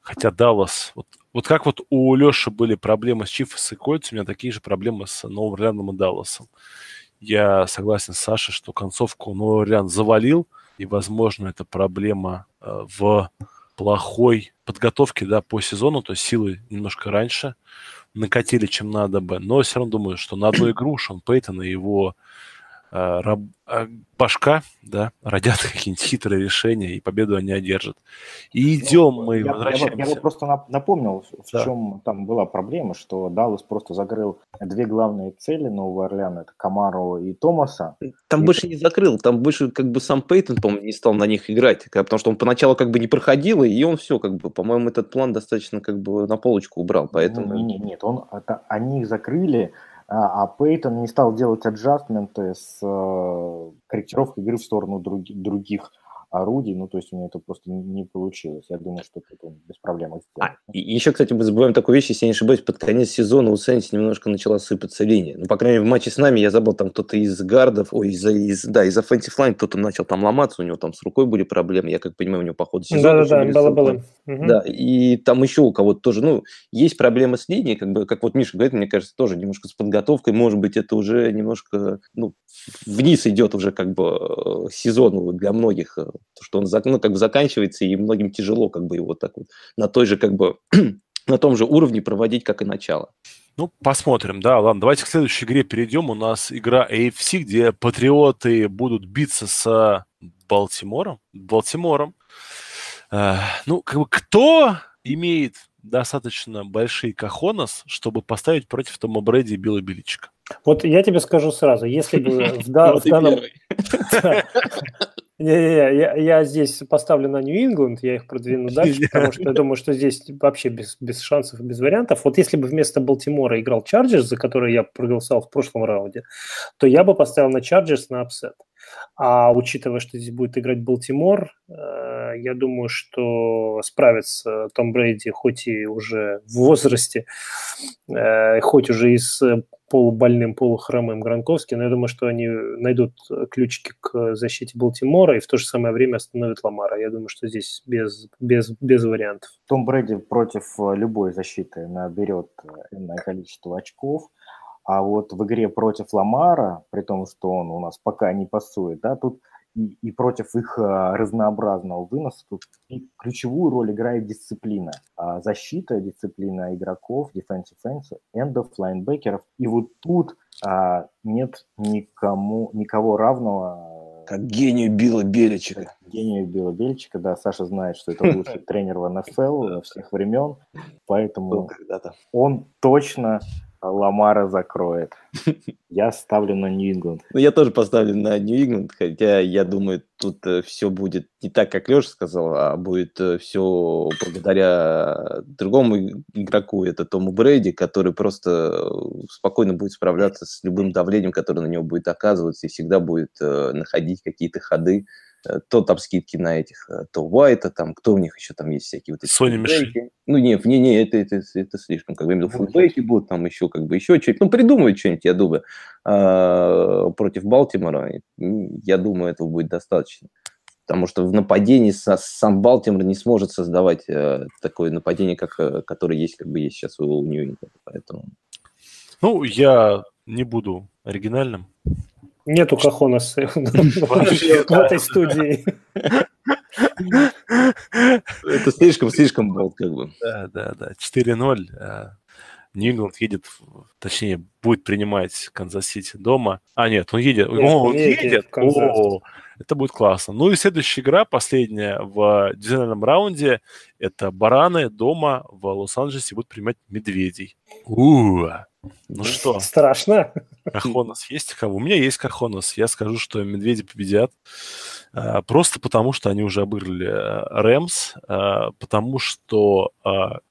Хотя Даллас... Вот как вот у Леши были проблемы с Чифс и Кольц, у меня такие же проблемы с Новым Орлеаном и Далласом. Я согласен с Сашей, что концовку Новый Орлеан завалил, и, возможно, это проблема в плохой подготовке, да, по сезону, то есть силы немножко раньше накатили, чем надо бы. Но все равно думаю, что на одну игру Шон Пейтон и его башка, да, родят какие-нибудь хитрые решения, и победу они одержат. И идем, ну, мы возвращаемся. Я бы просто напомнил, в чем там была проблема, что Даллас просто закрыл две главные цели Нового Орлеана, это Камару и Томаса. Там и больше не закрыл, там больше как бы сам Пейтон, по-моему, не стал на них играть, потому что он поначалу как бы не проходил, и он все как бы, по-моему, этот план достаточно как бы на полочку убрал, поэтому... Нет, они их закрыли, а Пейтон не стал делать аджастменты с корректировкой игры в сторону других орудий, ну, то есть у меня это просто не получилось. Я думаю, что это без проблем сделать. И еще, кстати, мы забываем такую вещь, если я не ошибаюсь, под конец сезона у Сэнс немножко начала сыпаться линия. Ну, по крайней мере, в матче с нами, я забыл, там кто-то из гардов, из offensive line кто-то начал там ломаться, у него там с рукой были проблемы, я как понимаю, у него по ходу сезона... Да, было. Да, и там еще у кого-то тоже, ну, есть проблемы с линией, как бы, как вот Миша говорит, мне кажется, тоже немножко с подготовкой, может быть, это уже немножко, ну, вниз идет уже как бы сезон для многих, что он, ну, как бы заканчивается, и многим тяжело как бы его так вот на той же как бы на том же уровне проводить, как и начало. Ну, посмотрим, да, ладно, давайте к следующей игре перейдем. У нас игра AFC, где Патриоты будут биться с Балтимором. Ну, как бы кто имеет достаточно большие кахонас, чтобы поставить против Тома Брэди и Билла Беличика? Вот я тебе скажу сразу, если бы в данном... Я здесь поставлю на Нью-Ингланд, я их продвину дальше, потому что я думаю, что здесь вообще без шансов и без вариантов. Вот если бы вместо Балтимора играл Чарджерс, за который я проголосовал в прошлом раунде, то я бы поставил на Чарджерс на апсет. А учитывая, что здесь будет играть Балтимор, я думаю, что справится Том Брэди, хоть и уже в возрасте, хоть уже и с полубольным, полухромым Гранковским, но я думаю, что они найдут ключики к защите Балтимора и в то же самое время остановят Ламара. Я думаю, что здесь без вариантов. Том Брэди против любой защиты наберет энное количество очков. А вот в игре против Ламара, при том, что он у нас пока не пасует, да, тут и против их разнообразного выноса, тут ключевую роль играет дисциплина. Защита, дисциплина игроков, defensive эндов, лайнбекеров. И вот тут нет никого равного. Как гению Билла Беличика. Да, Саша знает, что это лучший тренер в НФЛ всех времен, поэтому он точно... Ламара закроет. Я ставлю на Нью-Ингланд. Ну, я тоже поставлю на Нью-Ингланд, хотя, я думаю, тут все будет не так, как Леша сказал, а будет все благодаря другому игроку, это Тому Брэди, который просто спокойно будет справляться с любым давлением, которое на него будет оказываться, и всегда будет находить какие-то ходы. То там скидки на этих, то Уайта, там, кто у них еще там есть всякие вот эти... Сони Мишель. Ну, не, это слишком, как бы, фулбэки будут, там еще, как бы, еще что-нибудь, ну, придумают что-нибудь, я думаю, против Балтимора, я думаю, этого будет достаточно, потому что в нападении сам Балтимор не сможет создавать такое нападение, которое есть, как бы, есть сейчас у Нью-Йорка, поэтому... Ну, я не буду оригинальным. Нету кахонаса в этой студии. Это слишком болт, как бы. Да. 4-0. Нью-Ингланд едет, точнее, будет принимать Канзас-Сити дома. А, нет, он едет. Он едет. Это будет классно. Ну и следующая игра, последняя в дивизиональном раунде, это бараны дома в Лос-Анджелесе будут принимать медведей. Ну что? Страшно. Кахонос есть? У меня есть Кахонос. Я скажу, что медведи победят. Просто потому, что они уже обыграли Рэмс. Потому что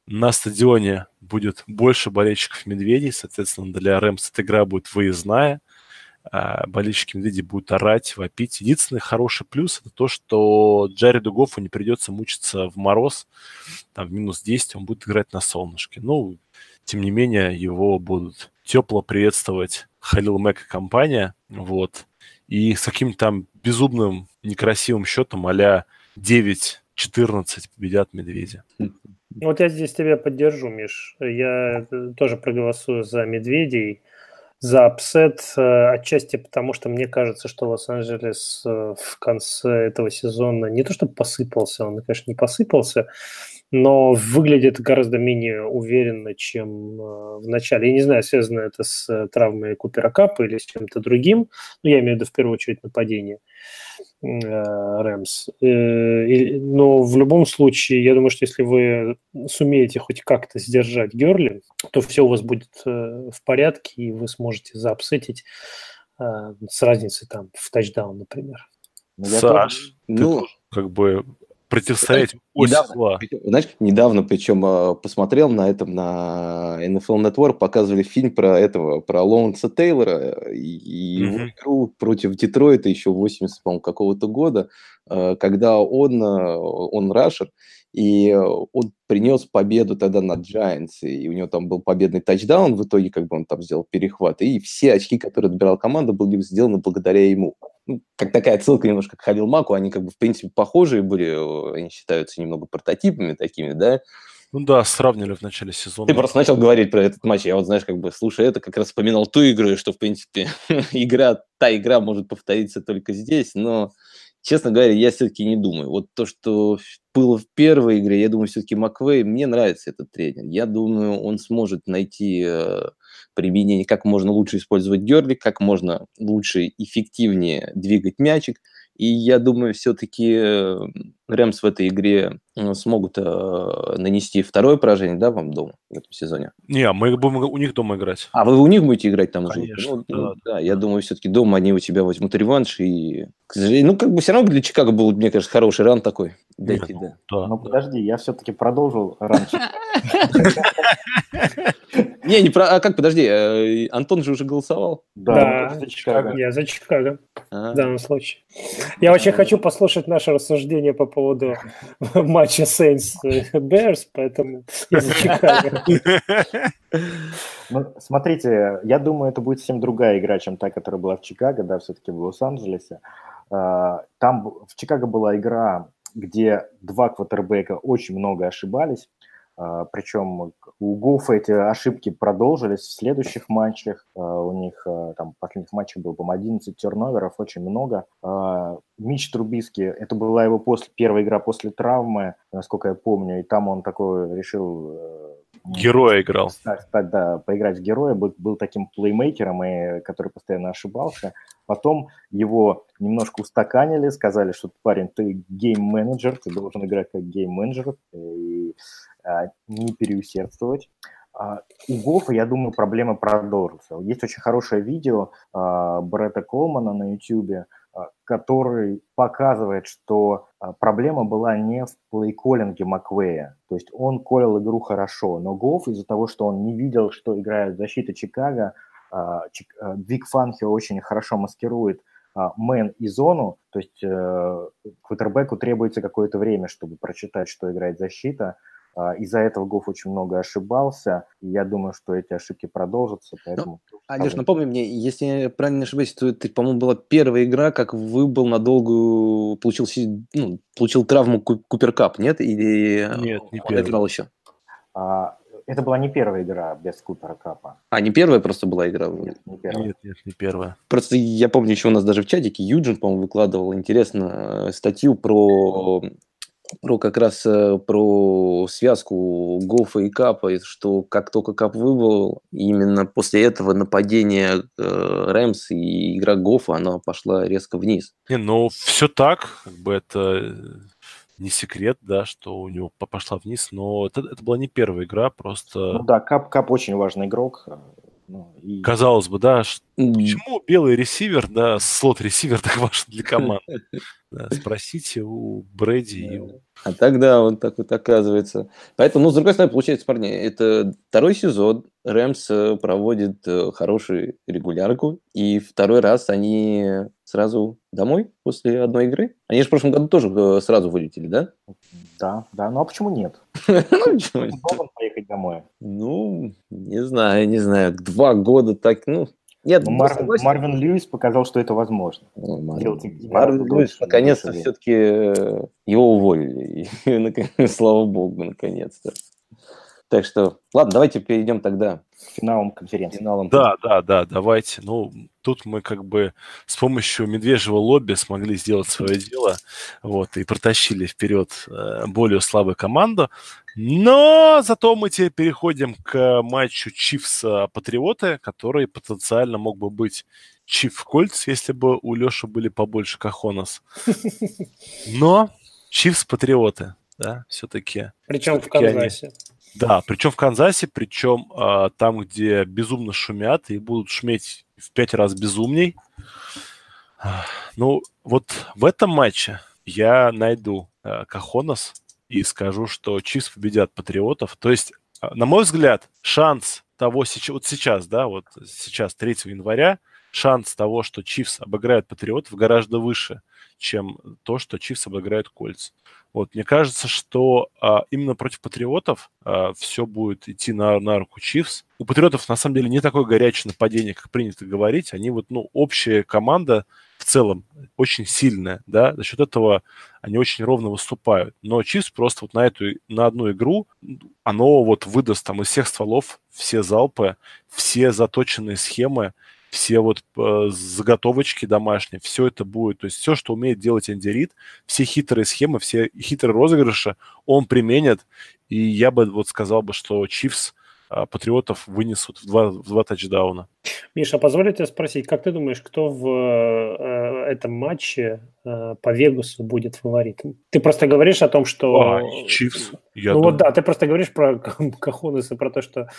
на стадионе будет больше болельщиков медведей. Соответственно, для Рэмс эта игра будет выездная. Болельщики медведей будут орать, вопить. Единственный хороший плюс – это то, что Джарриду Гоффу не придется мучиться в мороз. Там в минус 10 он будет играть на солнышке. Ну, тем не менее, его будут тепло приветствовать Халил Мэк и компания. Вот. И с каким-то там безумным, некрасивым счетом а-ля 9-14 победят медведи. Вот я здесь тебя поддержу, Миш. Я тоже проголосую за медведей, за апсет, отчасти потому, что мне кажется, что Лос-Анджелес в конце этого сезона не то что посыпался, он, конечно, не посыпался, но выглядит гораздо менее уверенно, чем в начале. Я не знаю, связано это с травмой Купера Капа или с чем-то другим, но я имею в виду в первую очередь нападение Рэмс. Но в любом случае, я думаю, что если вы сумеете хоть как-то сдержать Герли, то все у вас будет в порядке, и вы сможете заапсетить с разницей там в тачдаун, например. Саш, ты как бы... Противостоять недавно, знаешь, недавно, причем посмотрел на этом, на NFL Network, показывали фильм про этого, про Лоунса Тейлора и его игру против Детройта еще 80, по-моему, какого-то года, когда он рашер, и он принес победу тогда на Giants, и у него там был победный тачдаун, в итоге как бы он там сделал перехват, и все очки, которые отбирала команда, были сделаны благодаря ему. Ну, как такая отсылка немножко к Халил Маку, они как бы, в принципе, похожие были, они считаются немного прототипами такими, да? Ну да, сравнили в начале сезона. Ты просто начал говорить про этот матч, я вот, знаешь, как бы, слушай, это как раз вспоминал ту игру, что, в принципе, та игра может повториться только здесь, но, честно говоря, я все-таки не думаю. Вот то, что было в первой игре, я думаю, все-таки Маквей, мне нравится этот тренер, я думаю, он сможет найти... применение, как можно лучше использовать Герли, как можно лучше, эффективнее двигать мячик. И я думаю, все-таки Рэмс в этой игре смогут нанести второе поражение, да, вам дома в этом сезоне? Не, мы будем у них дома играть. А вы у них будете играть там уже? Конечно. Ну, да, я думаю, все-таки дома они у тебя возьмут реванш. И, к сожалению, ну, как бы все равно для Чикаго был, мне кажется, хороший ран такой. Дайте, ну, да. Да. Ну, подожди, я все-таки продолжил раньше. Не, не про... А как, подожди, Антон же уже голосовал? Да, за Чикаго. Я за Чикаго в данном случае. Я очень хочу послушать наше рассуждение по поводу матча Saints-Bears, поэтому я за Чикаго. Ну, смотрите, я думаю, это будет совсем другая игра, чем та, которая была в Чикаго, да, все-таки в Лос-Анджелесе. Там в Чикаго была игра, где два квотербека очень много ошибались. Причем у Гоффа эти ошибки продолжились в следующих матчах. У них там в последних матчах было, по-моему, 11 терноверов, очень много. Мич Трубиски, это была его первая игра после травмы, насколько я помню, и там он такой решил... Героя играл. Да, поиграть в героя, был таким плеймейкером, который постоянно ошибался. Потом его немножко устаканили, сказали, что, парень, ты гейм-менеджер, ты должен играть как гейм-менеджер и не переусердствовать. У Гоффа, я думаю, проблема продолжится. Есть очень хорошее видео Бретта Колмана на YouTube, который показывает, что проблема была не в плей-коллинге Маквея. То есть он колил игру хорошо, но Гофф из-за того, что он не видел, что играет защита Чикаго, Вик Фанхио очень хорошо маскирует мэн и зону, то есть квотербеку требуется какое-то время, чтобы прочитать, что играет защита. Из-за этого Гофф очень много ошибался, и я думаю, что эти ошибки продолжатся. Поэтому... Алеш, напомни мне, если я правильно ошибаюсь, то это, по-моему, была первая игра, как выбыл надолго, получил травму Купер Кап, нет? Или нет, не он играл еще? Это была не первая игра без Купера Капа. А, не первая просто была игра? Нет, не первая. Нет, не первая. Просто я помню, еще у нас даже в чатике Юджин, по-моему, выкладывал интересную статью про... про как раз про связку Гоффа и Капа, что как только Кап выбыл, именно после этого нападение Рэмс и игра Гоффа, она пошла резко вниз. Не, ну, все так, как бы это не секрет, да, что у него пошла вниз, но это была не первая игра, просто... Ну да, Кап очень важный игрок. Ну, и... Казалось бы, да, почему белый ресивер, да, слот-ресивер так важен для команды? Да, спросите у Брэди. А тогда он так вот оказывается. Поэтому, ну, с другой стороны, получается, парни, это второй сезон, Рэмс проводит хорошую регулярку, и второй раз они сразу домой после одной игры? Они же в прошлом году тоже сразу вылетели, да? Да, ну а почему нет? Должен поехать домой. Ну, не знаю, 2 года так, ну... Нет, Марвин Льюис показал, что это возможно. Марвин Льюис, наконец-то, все-таки его уволили. И, слава богу, наконец-то. Так что, ладно, давайте перейдем тогда к финалам конференции. Да, давайте. Ну, тут мы как бы с помощью медвежьего лобби смогли сделать свое дело, вот, и протащили вперед более слабую команду. Но зато мы теперь переходим к матчу Чифс-Патриоты, который потенциально мог бы быть Чиф-Кольц, если бы у Леши были побольше кахонос. Но Чифс-Патриоты, да, все-таки. Причем в Канзасе. Да, причем в Канзасе, причем там, где безумно шумят и будут шуметь в 5 раз безумней. Ну, вот в этом матче я найду кахонос и скажу, что Чифс победят Патриотов. То есть, на мой взгляд, шанс того, сейчас, 3 января, шанс того, что Чифс обыграют Патриотов, гораздо выше, чем то, что Чифс обыграют Кольц. Вот, мне кажется, что именно против Патриотов все будет идти на руку Чифс. У Патриотов, на самом деле, не такое горячее нападение, как принято говорить. Они вот, ну, общая команда в целом очень сильная, да, за счет этого они очень ровно выступают. Но Чифс просто вот на одну игру, оно вот выдаст там из всех стволов все залпы, все заточенные схемы, все вот заготовочки домашние, все это будет. То есть все, что умеет делать Энди Рид, все хитрые схемы, все хитрые розыгрыши он применит. И я бы вот сказал бы, что Чифс Патриотов вынесут в два тачдауна. Миша, позволь тебе спросить, как ты думаешь, кто в этом матче по Вегасу будет фаворитом? Ты просто говоришь о том, что... Чифс. Ты просто говоришь про кахонесы, про то, что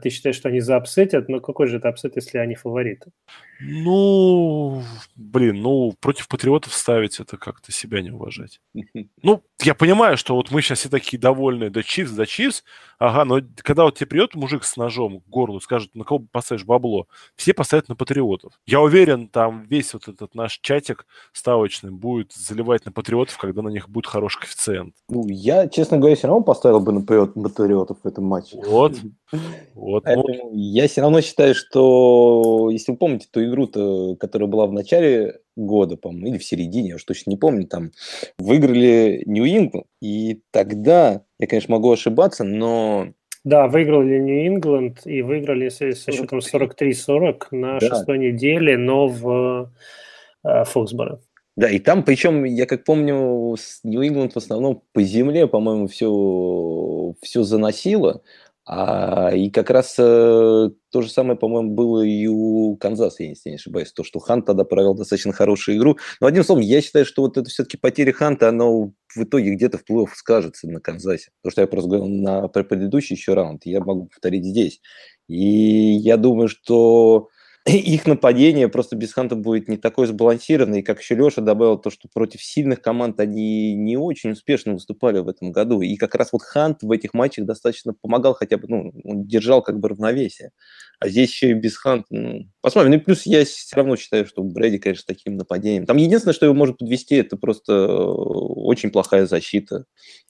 ты считаешь, что они заапсетят, но какой же это апсет, если они фавориты? Против Патриотов ставить это как-то себя не уважать. Ну, я понимаю, что вот мы сейчас все такие довольные, да Чифс, ага, но когда вот тебе придет мужик с ножом к горлу, скажет, на кого поставишь бабло, все поставят на Патриотов. Я уверен, там весь вот этот наш чатик ставочный будет заливать на Патриотов, когда на них будет хороший коэффициент. Ну, я, честно говоря, все равно поставил бы на Патриотов в этом матче. Вот. Я все равно считаю, что, если вы помните ту игру-то, которая была в начале года, по-моему, или в середине, я уж точно не помню, там выиграли Нью-Ингланд, и тогда, я, конечно, могу ошибаться, но... Да, выиграли Нью-Ингланд и выиграли со счетом 43-40 на 6-й неделе, но в Фоксборо. Да, и там, причем, я как помню, Нью-Ингланд в основном по земле, по-моему, все заносило, и как раз то же самое, по-моему, было и у Канзаса, если не ошибаюсь, то, что Хант тогда провел достаточно хорошую игру. Но, одним словом, я считаю, что вот это все-таки потеря Ханта, оно в итоге где-то в плей-офф скажется на Канзасе. Потому что я просто говорил на предыдущий еще раунд, я могу повторить здесь. И я думаю, что... их нападение просто без Ханта будет не такое сбалансированное. И как еще Леша добавил, то, что против сильных команд они не очень успешно выступали в этом году. И как раз вот Хант в этих матчах достаточно помогал хотя бы, он держал как бы равновесие. А здесь еще и без Ханта. Посмотрим. Ну и плюс я все равно считаю, что Брэди, конечно, с таким нападением. Там единственное, что его может подвести, это просто очень плохая защита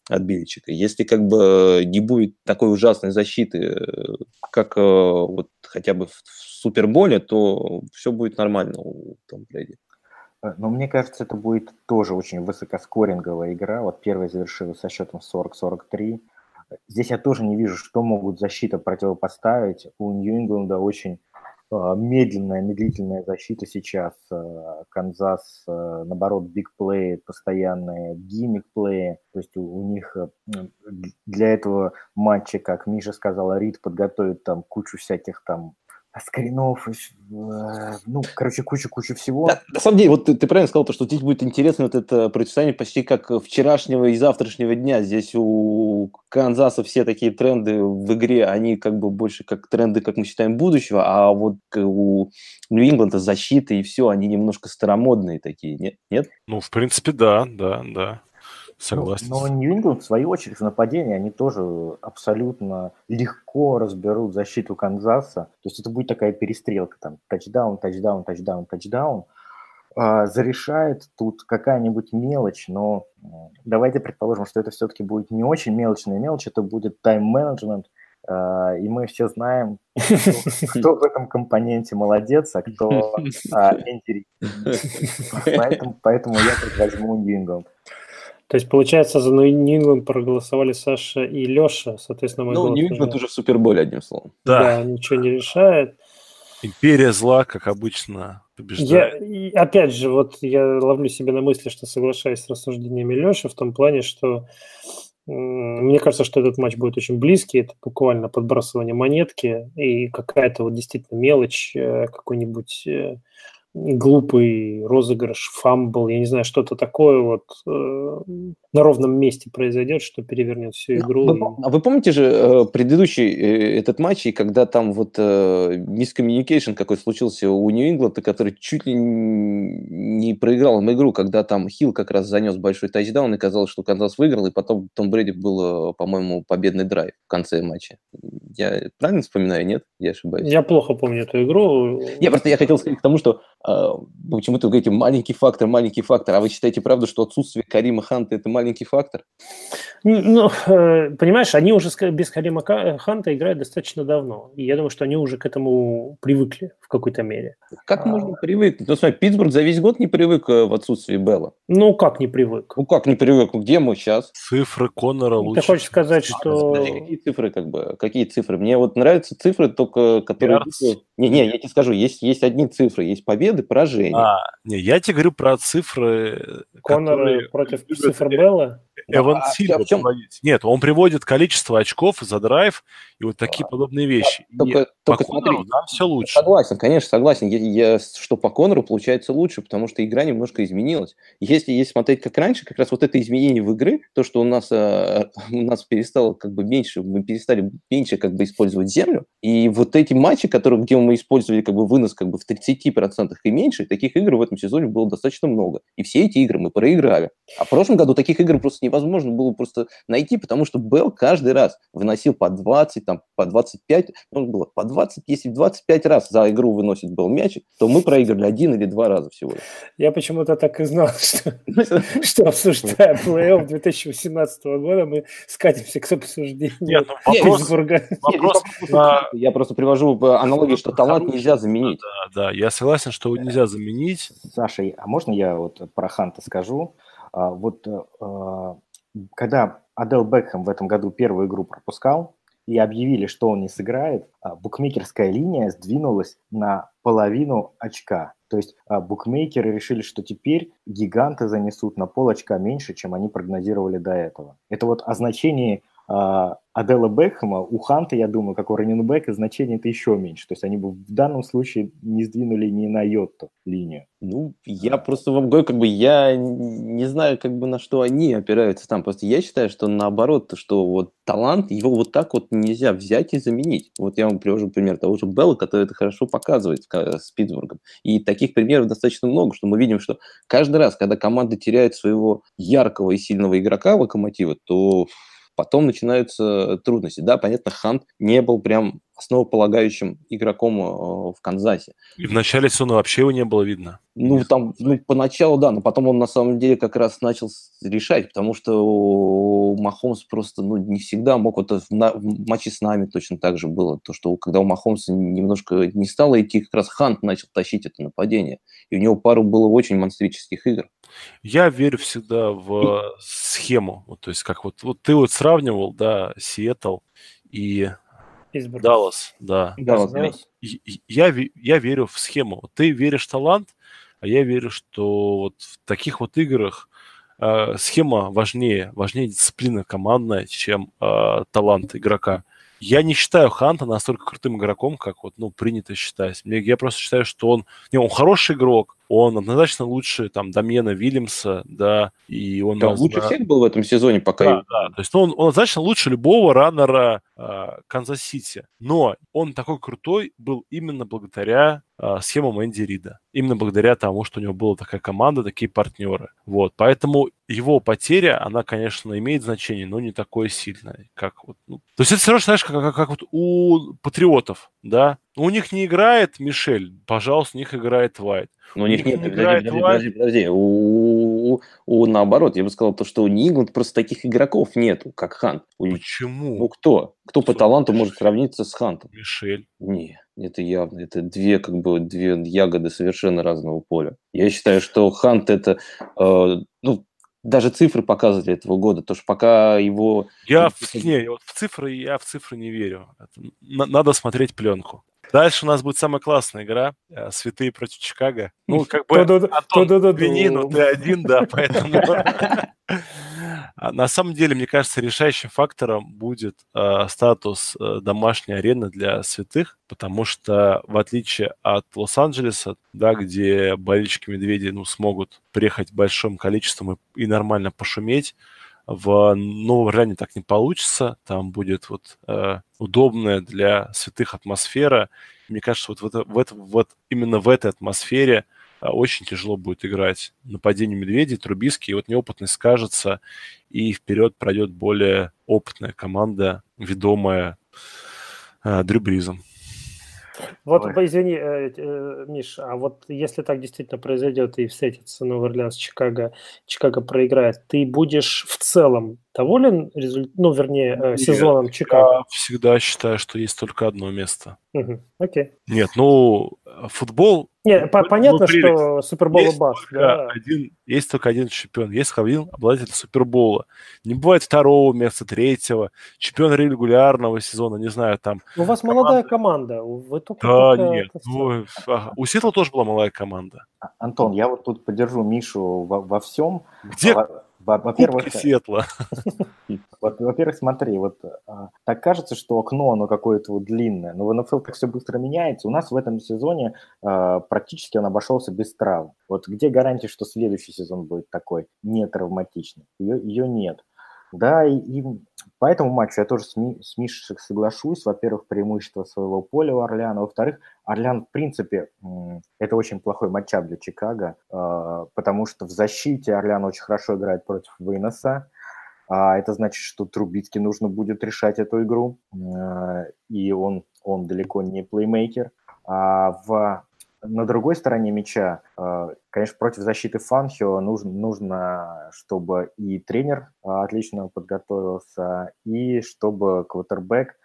от Беличика. Если как бы не будет такой ужасной защиты, как вот хотя бы в Суперболе, то все будет нормально у Том Брэди. Но мне кажется, это будет тоже очень высокоскоринговая игра. Вот первая завершилась со счетом 40-43. Здесь я тоже не вижу, что могут защита противопоставить. У Нью-Ингланда очень медлительная защита сейчас. Канзас, наоборот, бигплеи, постоянные гиммикплеи. То есть у них для этого матча, как Миша сказал, Рид подготовит там кучу всяких там скринов, ну, короче, кучу всего. Да, на самом деле, вот ты правильно сказал, то, что здесь будет интересно вот это противостояние почти как вчерашнего и завтрашнего дня. Здесь у Канзаса все такие тренды в игре, они как бы больше как тренды, как мы считаем, будущего, а вот у Нью-Ингланда защиты и все, они немножко старомодные такие, нет? Ну, в принципе, да. Согласен. Но Нью-Ингланд, в свою очередь, в нападении, они тоже абсолютно легко разберут защиту Канзаса. То есть это будет такая перестрелка, там, тачдаун. Зарешает тут какая-нибудь мелочь, но давайте предположим, что это все-таки будет не очень мелочная мелочь, это будет тайм-менеджмент, и мы все знаем, кто в этом компоненте молодец, а кто интересен. Поэтому я возьму Нью-Ингланд. То есть, получается, за Нью-Ингланд проголосовали Саша и Леша, соответственно, мой голос... Ну, Нью-Ингланд уже в Суперболе, одним словом. Да, ничего не решает. Империя зла, как обычно, побеждает. Опять же, вот я ловлю себя на мысли, что соглашаюсь с рассуждениями Леши в том плане, что мне кажется, что этот матч будет очень близкий, это буквально подбрасывание монетки и какая-то вот действительно мелочь, какой-нибудь... глупый розыгрыш, фамбл, я не знаю, что-то такое вот на ровном месте произойдет, что перевернет всю игру. Вы помните же предыдущий этот матч, и когда там вот мискоммуникейшн какой случился у Нью-Ингланда, который чуть ли не проиграл им игру, когда там Хилл как раз занес большой тачдаун, и казалось, что Канзас выиграл, и потом Том Брэди был, по-моему, победный драйв в конце матча. Я правильно вспоминаю, нет? Я ошибаюсь. Я плохо помню эту игру. Я хотел сказать к тому, что почему-то вы говорите маленький фактор, а вы считаете правду, что отсутствие Карима Ханта – это маленький фактор? Ну, понимаешь, они уже без Карима Ханта играют достаточно давно, и я думаю, что они уже к этому привыкли в какой-то мере. Как можно привыкнуть? Ну, смотри, Питтсбург за весь год не привык в отсутствии Белла. Ну, как не привык? Где мы сейчас? Цифры Коннора лучше. Ты хочешь сказать, что… Подожди, какие цифры? Мне вот нравятся цифры, только которые… Не, я тебе скажу, есть одни цифры, есть победы, поражения. Я тебе говорю про цифры... Коннора против цифр Белла? Эван Сильвер приводит. Нет, он приводит количество очков за драйв и вот такие подобные вещи. Только по Коннору там все лучше. Согласен. Я, что по Коннору получается лучше, потому что игра немножко изменилась. Если смотреть как раньше, как раз вот это изменение в игры, то, что у нас перестало как бы меньше, мы перестали меньше как бы использовать землю, и вот эти матчи, которые, где мы использовали как бы вынос как бы в 30% и меньше, таких игр в этом сезоне было достаточно много. И все эти игры мы проиграли. А в прошлом году таких игр просто невозможно было просто найти, потому что Белл каждый раз выносил по 20, там, по 25, ну, было по 20, если 25 раз за игру выносит Белл мяч, то мы проиграли один или два раза всего лишь. Я почему-то так и знал, что обсуждая плей-офф 2018 года, мы скатимся к обсуждению Питтсбурга. Я просто привожу аналогию, что талант нельзя заменить. Да, я согласен, что нельзя заменить. Саша, а можно я вот про Ханта скажу? Вот когда Адел Бекхэм в этом году первую игру пропускал и объявили, что он не сыграет, букмекерская линия сдвинулась на половину очка. То есть букмекеры решили, что теперь гиганты занесут на пол очка меньше, чем они прогнозировали до этого. Это вот о значении Адела Бекхэма, у Ханта, я думаю, как у раннинбека, значение-то еще меньше. То есть они бы в данном случае не сдвинули ни на йоту линию. Ну, я просто вам говорю, как бы я не знаю, как бы на что они опираются там. Просто я считаю, что наоборот, что вот талант, его вот так вот нельзя взять и заменить. Вот я вам привожу пример того же Белла, который это хорошо показывает с Питтсбургом. И таких примеров достаточно много, что мы видим, что каждый раз, когда команда теряет своего яркого и сильного игрока Локомотива, то... Потом начинаются трудности. Да, понятно, Хант не был прям основополагающим игроком в Канзасе. И в начале сезона вообще его не было видно. Ну, там, поначалу, да, но потом он на самом деле как раз начал решать, потому что Махомс просто, не всегда мог. Вот в матче с нами точно так же было, то, что когда у Махомса немножко не стало идти, как раз Хант начал тащить это нападение, и у него пару было очень монстрических игр. Я верю всегда в схему, вот, то есть как вот ты вот сравнивал, да, Сиэтл и... Даллас, да. Я верю в схему. Ты веришь в талант, а я верю, что вот в таких вот играх схема важнее дисциплина командная, чем талант игрока. Я не считаю Ханта настолько крутым игроком, как вот, принято считать. Я просто считаю, что он хороший игрок, он однозначно лучше Дамьена Вильямса, и он... Да, лучше всех был в этом сезоне пока. То есть он однозначно лучше любого раннера Канзас-Сити. Но он такой крутой был именно благодаря схемам Энди Рида. Именно благодаря тому, что у него была такая команда, такие партнеры. Вот, поэтому его потеря, она, конечно, имеет значение, но не такое сильное, как вот... То есть это все равно, знаешь, как вот у Патриотов, да? У них не играет Мишель, пожалуйста, у них играет Вайт. Но у них нет, подожди. Наоборот, я бы сказал, что у Нью-Ингланд просто таких игроков нету, как Хант. Почему? Кто по таланту может сравниться с Хантом? Мишель. Нет. Это явно, это две ягоды совершенно разного поля. Я считаю, что Хант это, даже цифры показывали этого года, то что пока его... Я в цифры не верю. Надо смотреть пленку. Дальше у нас будет самая классная игра «Святые против Чикаго». Антон, извини, но ты один, да, поэтому... На самом деле, мне кажется, решающим фактором будет статус домашней арены для святых, потому что, в отличие от Лос-Анджелеса, где болельщики-медведи смогут приехать большим количеством и нормально пошуметь, в Новом Орлеане так не получится. Там будет удобная для святых атмосфера. Мне кажется, именно в этой атмосфере очень тяжело будет играть нападение медведей, Трубиски, и неопытность скажется, и вперед пройдет более опытная команда, ведомая Дрю Бризом. Извини, Миш, а если так действительно произойдет и встретится Новый Орлеан с Чикаго проиграет, ты будешь в целом доволен, сезоном Чикаго? Я всегда считаю, что есть только одно место. Окей. Нет, футбол... Нет, понятно, что Супербол и Бас. Есть только один чемпион, есть один обладатель Супербола. Не бывает второго места, третьего, чемпион регулярного сезона, не знаю, там... У вас молодая команда. Нет. У Сиэтла тоже была молодая команда. Антон, я тут поддержу Мишу во всем. Где? Во-первых, смотри, так кажется, что окно, оно какое-то длинное, но в НФЛ так все быстро меняется. У нас в этом сезоне практически он обошелся без травм. Где гарантия, что следующий сезон будет такой нетравматичный? Ее нет. Да, и по этому матчу я тоже с Мишей соглашусь. Во-первых, преимущество своего поля у Орлеана. Во-вторых, Орлеан, в принципе, это очень плохой матчап для Чикаго, потому что в защите Орлеан очень хорошо играет против выноса. Это значит, что Трубицки нужно будет решать эту игру. И он далеко не плеймейкер. На другой стороне мяча, конечно, против защиты Фанхио нужно, чтобы и тренер отлично подготовился, и чтобы квотербек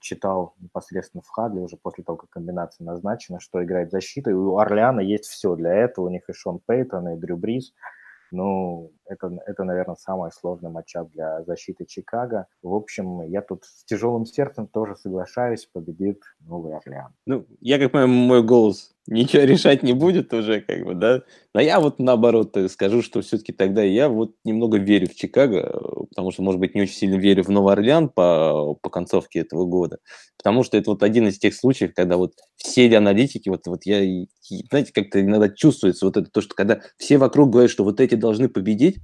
читал непосредственно в хадле уже после того, как комбинация назначена, что играет защита. И у Орлеана есть все для этого. У них и Шон Пейтон, и Дрю Брис. Это, наверное, самый сложный матчап для защиты Чикаго. В общем, я тут с тяжелым сердцем тоже соглашаюсь, победит Новый Орлеан. Я, как понимаю, мой голос ничего решать не будет уже, да? Но я наоборот скажу, что все-таки тогда я немного верю в Чикаго, потому что, может быть, не очень сильно верю в Новый Орлеан по концовке этого года, потому что это один из тех случаев, когда все аналитики, я, знаете, как-то иногда чувствуется это то, что когда все вокруг говорят, что эти должны победить,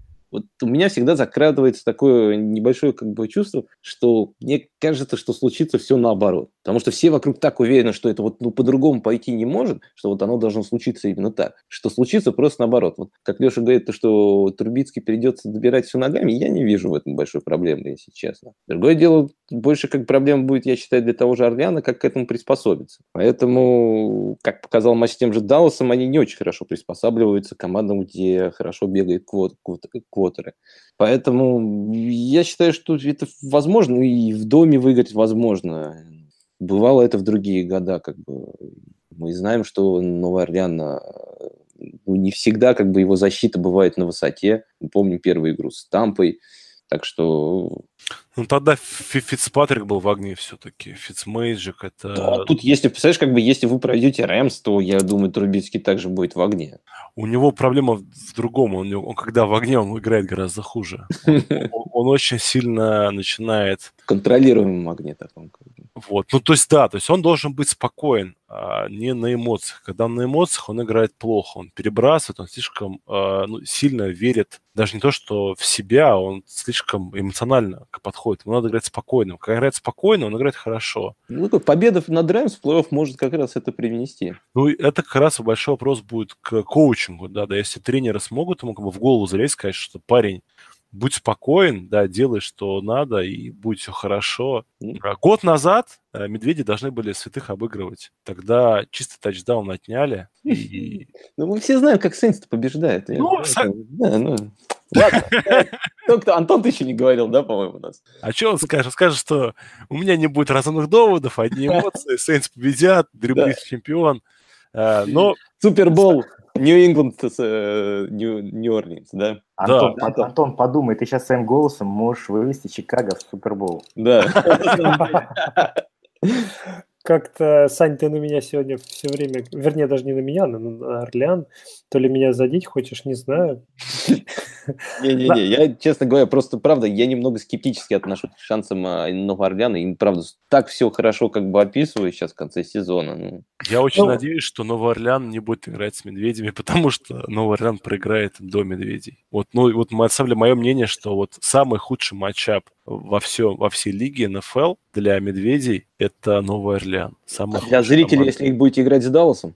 у меня всегда закрадывается такое небольшое чувство, что мне кажется, что случится все наоборот. Потому что все вокруг так уверены, что это по-другому пойти не может, что оно должно случиться именно так. Что случится просто наоборот. Как Леша говорит, то, что Трубицкий придется добирать все ногами, я не вижу в этом большой проблемы, если честно. Другое дело, больше как проблема будет, я считаю, для того же Орлеана, как к этому приспособиться. Поэтому, как показал матч с тем же Далласом, они не очень хорошо приспосабливаются к командам, где хорошо бегает квотеры. Поэтому я считаю, что это возможно, и в доме выиграть возможно. Бывало это в другие года, Мы знаем, что Новый Орлеан не всегда его защита бывает на высоте. Мы помним первую игру с Тампой. Так что... Ну, тогда Фицпатрик был в огне все-таки. Фицмейджик это... Да, тут, если, представляешь, как бы, если вы пройдете Рэмс, то, я думаю, Трубицкий также будет в огне. У него проблема в другом. Он когда в огне, он играет гораздо хуже. Он очень сильно начинает... В контролируемом огне таком. Вот. Ну, то есть, да, то есть он должен быть спокоен, а не на эмоциях. Когда он на эмоциях, он играет плохо, он перебрасывает, он слишком сильно верит. Даже не то, что в себя, он слишком эмоционально подходит. Ему надо играть спокойно. Когда играет спокойно, он играет хорошо. Ну, победа над Рэмс в плей-офф может как раз это привнести. Ну, это как раз большой вопрос будет к коучингу. Да, если тренеры смогут ему как бы в голову залезть, сказать, что парень, будь спокоен, да, делай, что надо, и будет все хорошо. Год назад медведи должны были святых обыгрывать. Тогда чистый тачдаун отняли. Ну, мы все знаем, как Сейнс-то побеждает. Ладно. Антон, ты еще не говорил, да, по-моему, у нас? А что он скажет? Он скажет, что у меня не будет разумных доводов, одни эмоции, Сейнс победят, Дрю Брис чемпион. Супербол. Нью-Ингланд, Нью-Орлеанс, да? Антон, подумай, ты сейчас своим голосом можешь вывести Чикаго в Супербол. Да. Как-то, Сань, ты на меня сегодня все время... Вернее, даже не на меня, на Орлеан. То ли меня задеть хочешь, не знаю. Не-не-не, я, честно говоря, просто, правда, я немного скептически отношусь к шансам Нового Орлеана. И, правда, так все хорошо как бы описываю сейчас в конце сезона. Я очень надеюсь, что Новый Орлеан не будет играть с медведями, потому что Новый Орлеан проиграет до медведей. Вот, ну, вот на самом деле, мое мнение, что вот самый худший матчап во всей лиге НФЛ для медведей это Новый Орлеан. Самый для зрителей, команда. Если их будете играть с Далласом?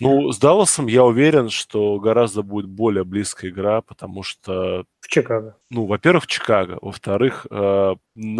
Ну, с Далласом я уверен, что гораздо будет более близкая игра, потому что... В Чикаго. Ну, во-первых, в Чикаго. Во-вторых, на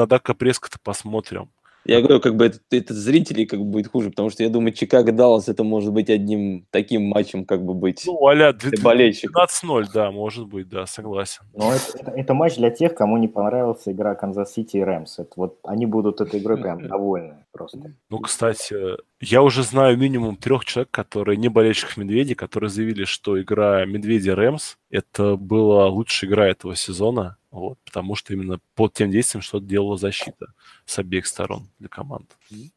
Дака Прескотта посмотрим. Я говорю, как бы это зрителей как бы будет хуже, потому что я думаю, Чикаго-Даллас это может быть одним таким матчем как бы быть. Ну, а-ля 12-0, да, может быть, да, согласен. Но это матч для тех, кому не понравилась игра Канзас-Сити и Рэмс. Это вот они будут этой игрой прям довольны просто. Ну, кстати, я уже знаю минимум 3 человек, которые не болельщиков медведей, которые заявили, что игра Медведи-Рэмс это была лучшая игра этого сезона. Вот, потому что именно под тем действием что-то делала защита с обеих сторон для команд.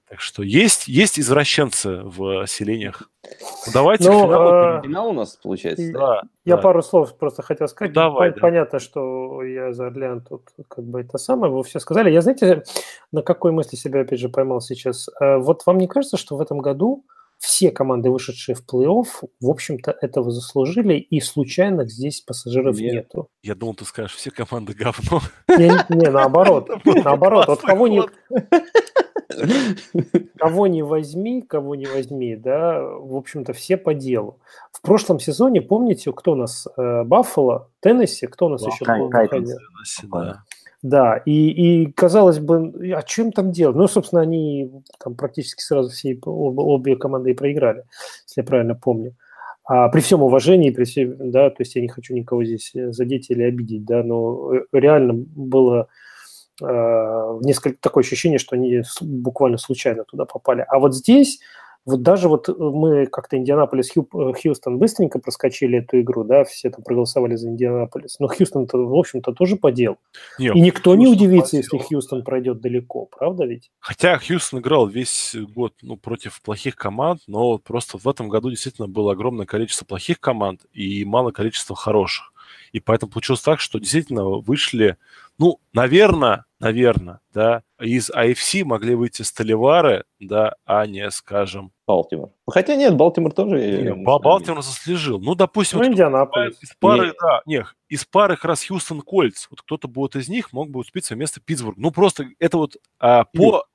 Так что есть извращенцы в селениях. Давайте финал у нас получается. Я пару слов просто хотел сказать. Понятно, что я за Орлеан тут как бы это самое. Вы все сказали. Я, знаете, на какой мысли себя опять же поймал сейчас? Вот вам не кажется, что в этом году все команды, вышедшие в плей-офф, в общем-то, этого заслужили, и случайных здесь пассажиров нету. Я думал, ты скажешь, все команды говно. Не, наоборот. Наоборот. Вот кого не возьми, да, в общем-то, все по делу. В прошлом сезоне, помните, кто у нас? Баффало, Теннесси, кто у нас еще был? Теннесси, да. Да, и казалось бы, а чем там дело? Ну, собственно, они там практически сразу все обе команды и проиграли, если я правильно помню. А при всем уважении, да, то есть я не хочу никого здесь задеть или обидеть, да, но реально было несколько такое ощущение, что они буквально случайно туда попали. А вот здесь... Вот даже вот мы как-то Индианаполис, Хьюстон быстренько проскочили эту игру, да, все там проголосовали за Индианаполис, но Хьюстон-то, в общем-то, тоже по делу. Нет, и никто Хьюстон не удивится, если Хьюстон пройдет далеко, правда ведь? Хотя Хьюстон играл весь год, ну, против плохих команд, но просто в этом году действительно было огромное количество плохих команд и мало количества хороших. И поэтому получилось так, что действительно вышли, ну, наверное, да, из AFC могли выйти Столивары, да, а не, скажем... Балтимор. Хотя нет, Балтимор тоже... Балтимор заслужил. Ну, допустим... Ну, Индианаполис. Из пары как раз Хьюстон Кольтс. Вот кто-то будет из них мог бы успеть свое место Питтсбург. Ну, просто это вот по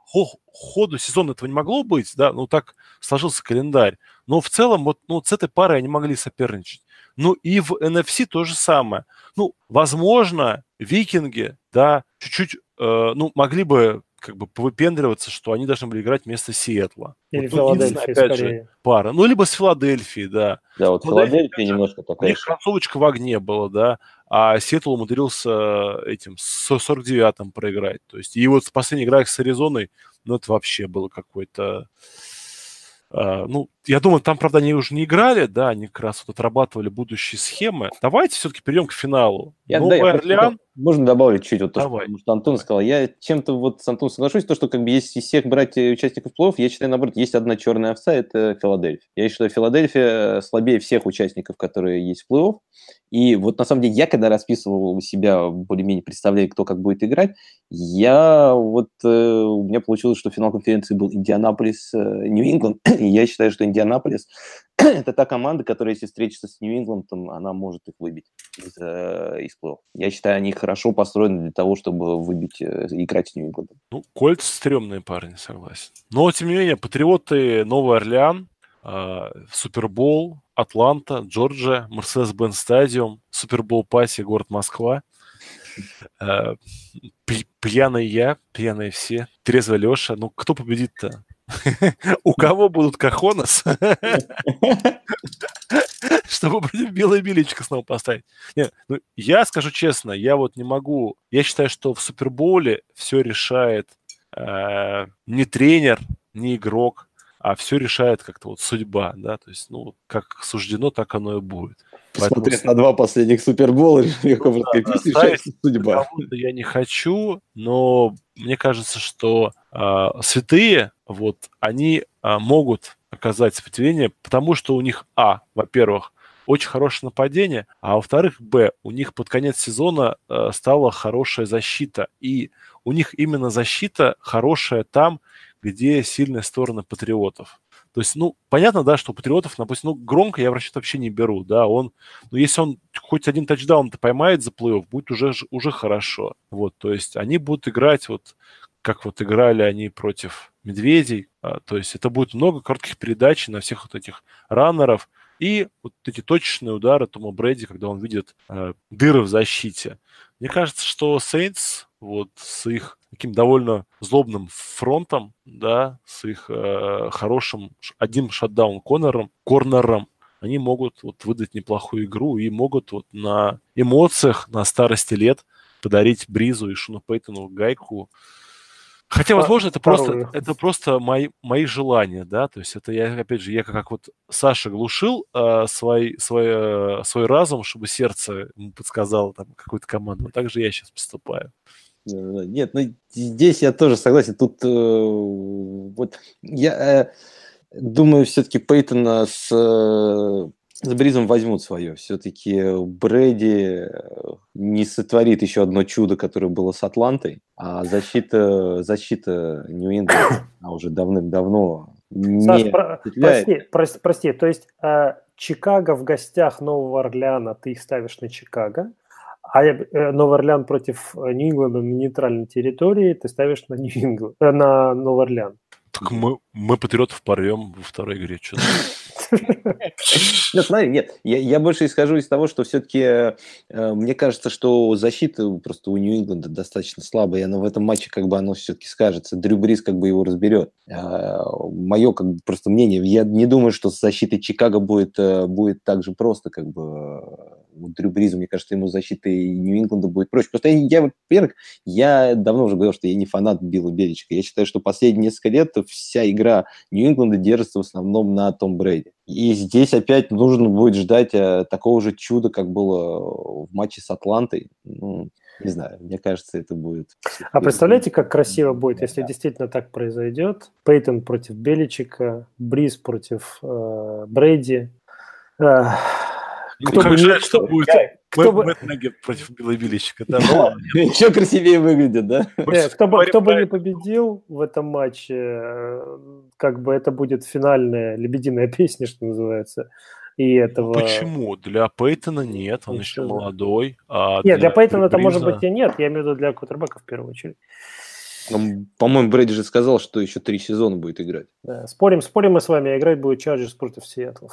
ходу сезона этого не могло быть, да, ну, так сложился календарь. Но в целом вот, ну, вот с этой парой они могли соперничать. Ну, и в NFC то же самое. Ну, возможно, Викинги, да, чуть-чуть, ну, могли бы как бы повыпендриваться, что они должны были играть вместо Сиэтла. Или вот, Филадельфия, опять же, пара. Ну, либо с Филадельфией, да. Да, вот Филадельфия немножко такая. У них концовочка в огне была, да. А Сиэтл умудрился этим с 49-м проиграть. То есть, и вот в последних играх с Аризоной, ну, это вообще было какой-то... ну, я думаю, там, правда, они уже не играли, да, они как раз вот отрабатывали будущие схемы. Давайте все-таки перейдем к финалу. Можно добавить чуть вот то, что, потому что Антон сказал. Я чем-то вот с Антоном соглашусь, то, что как бы есть из всех брать участников плей-офф, я считаю, наоборот, есть одна черная овца, это Филадельфия. Я считаю, Филадельфия слабее всех участников, которые есть в плей-офф. И вот на самом деле я, когда расписывал у себя, более-менее представляя, кто как будет играть, я вот, у меня получилось, что финал конференции был Индианаполис, Нью-Ингланд. И я считаю, что Индианаполис – это та команда, которая, если встретится с Нью-Ингландом, она может их выбить из плей-офф. Я считаю, они хорошо построены для того, чтобы выбить, играть с Нью-Ингландом. Ну, Кольц стрёмные парни, согласен. Но, тем не менее, Патриоты, Новый Орлеан, Супербол, Атланта, Джорджия, Мерседес-Бенц Стадиум, Супербол-пати, город Москва, пьяный я, пьяные все, трезвый Леша. Ну, кто победит-то? У кого будут кахонас? Чтобы белое билечко снова поставить. Нет, ну, я скажу честно, я вот не могу... Я считаю, что в Суперболе все решает не тренер, не игрок, а все решает как-то вот судьба, да, то есть, ну, как суждено, так оно и будет. Смотрев на два последних Супербола, решается судьба. Я не хочу, но мне кажется, что святые, вот, они могут оказать сопротивление, потому что у них, во-первых, очень хорошее нападение, а во-вторых, у них под конец сезона стала хорошая защита, и у них именно защита хорошая там, где сильная сторона Патриотов. То есть, ну, понятно, да, что у Патриотов, допустим, ну, Громко я в расчет вообще не беру, да, если он хоть один тачдаун-то поймает за плей-офф, будет уже хорошо. Вот, то есть они будут играть вот, как вот играли они против Медведей, то есть это будет много коротких передач на всех вот этих раннеров и вот эти точечные удары Тома Брэди, когда он видит дыры в защите. Мне кажется, что Saints вот с их таким довольно злобным фронтом, да, с их хорошим одним шатдаун-корнером, они могут вот выдать неплохую игру и могут вот на эмоциях, на старости лет подарить Бризу и Шону Пейтону гайку. Хотя, возможно, это просто мои желания, да, то есть это я, опять же, как вот Саша глушил свой разум, чтобы сердце ему подсказало там какую-то команду, вот так же я сейчас поступаю. Нет, ну здесь я тоже согласен. Тут вот я думаю, все-таки Пейтона с Бризом возьмут свое. Все-таки Брэди не сотворит еще одно чудо, которое было с Атлантой, а защита Нью-Ингланд уже давным-давно не впечатляет. Прости, то есть Чикаго в гостях Нового Орлеана, ты их ставишь на Чикаго? А Новый Орлеан против Нью-Ингланда на нейтральной территории ты ставишь на на Новый Орлеан. Так мы Патриотов порвем во второй игре. Нет, я больше исхожу из того, что все-таки мне кажется, что защита просто у Нью-Ингланда достаточно слабая, и она в этом матче как бы оно все-таки скажется. Дрю Брис как бы его разберет. Мое как бы просто мнение. Я не думаю, что с защитой Чикаго будет так же просто как бы... Дрю Бризу, мне кажется, ему защита Нью-Ингланда будет проще. Просто я давно уже говорил, что я не фанат Билла Беличика. Я считаю, что последние несколько лет вся игра Нью-Ингланда держится в основном на Том Брэди. И здесь опять нужно будет ждать такого же чуда, как было в матче с Атлантой. Ну, не знаю, мне кажется, это будет... А представляете, как красиво будет, если действительно так произойдет? Пейтон против Беличика, Бриз против Брэди... Кто бы жаль, что будет Мэт Эберфлюс против Билла Беличика. Да? Еще красивее выглядит, да? Кто бы не победил в этом матче, как бы это будет финальная лебединая песня, что называется. И этого... Почему? Для Пейтона нет, он еще молодой. Нет, для Пейтона это может быть и нет, я имею в виду для квотербека в первую очередь. По-моему, Брэди же сказал, что еще 3 сезона будет играть. Спорим мы с вами, играть будет Чарджерс против Сиэтла.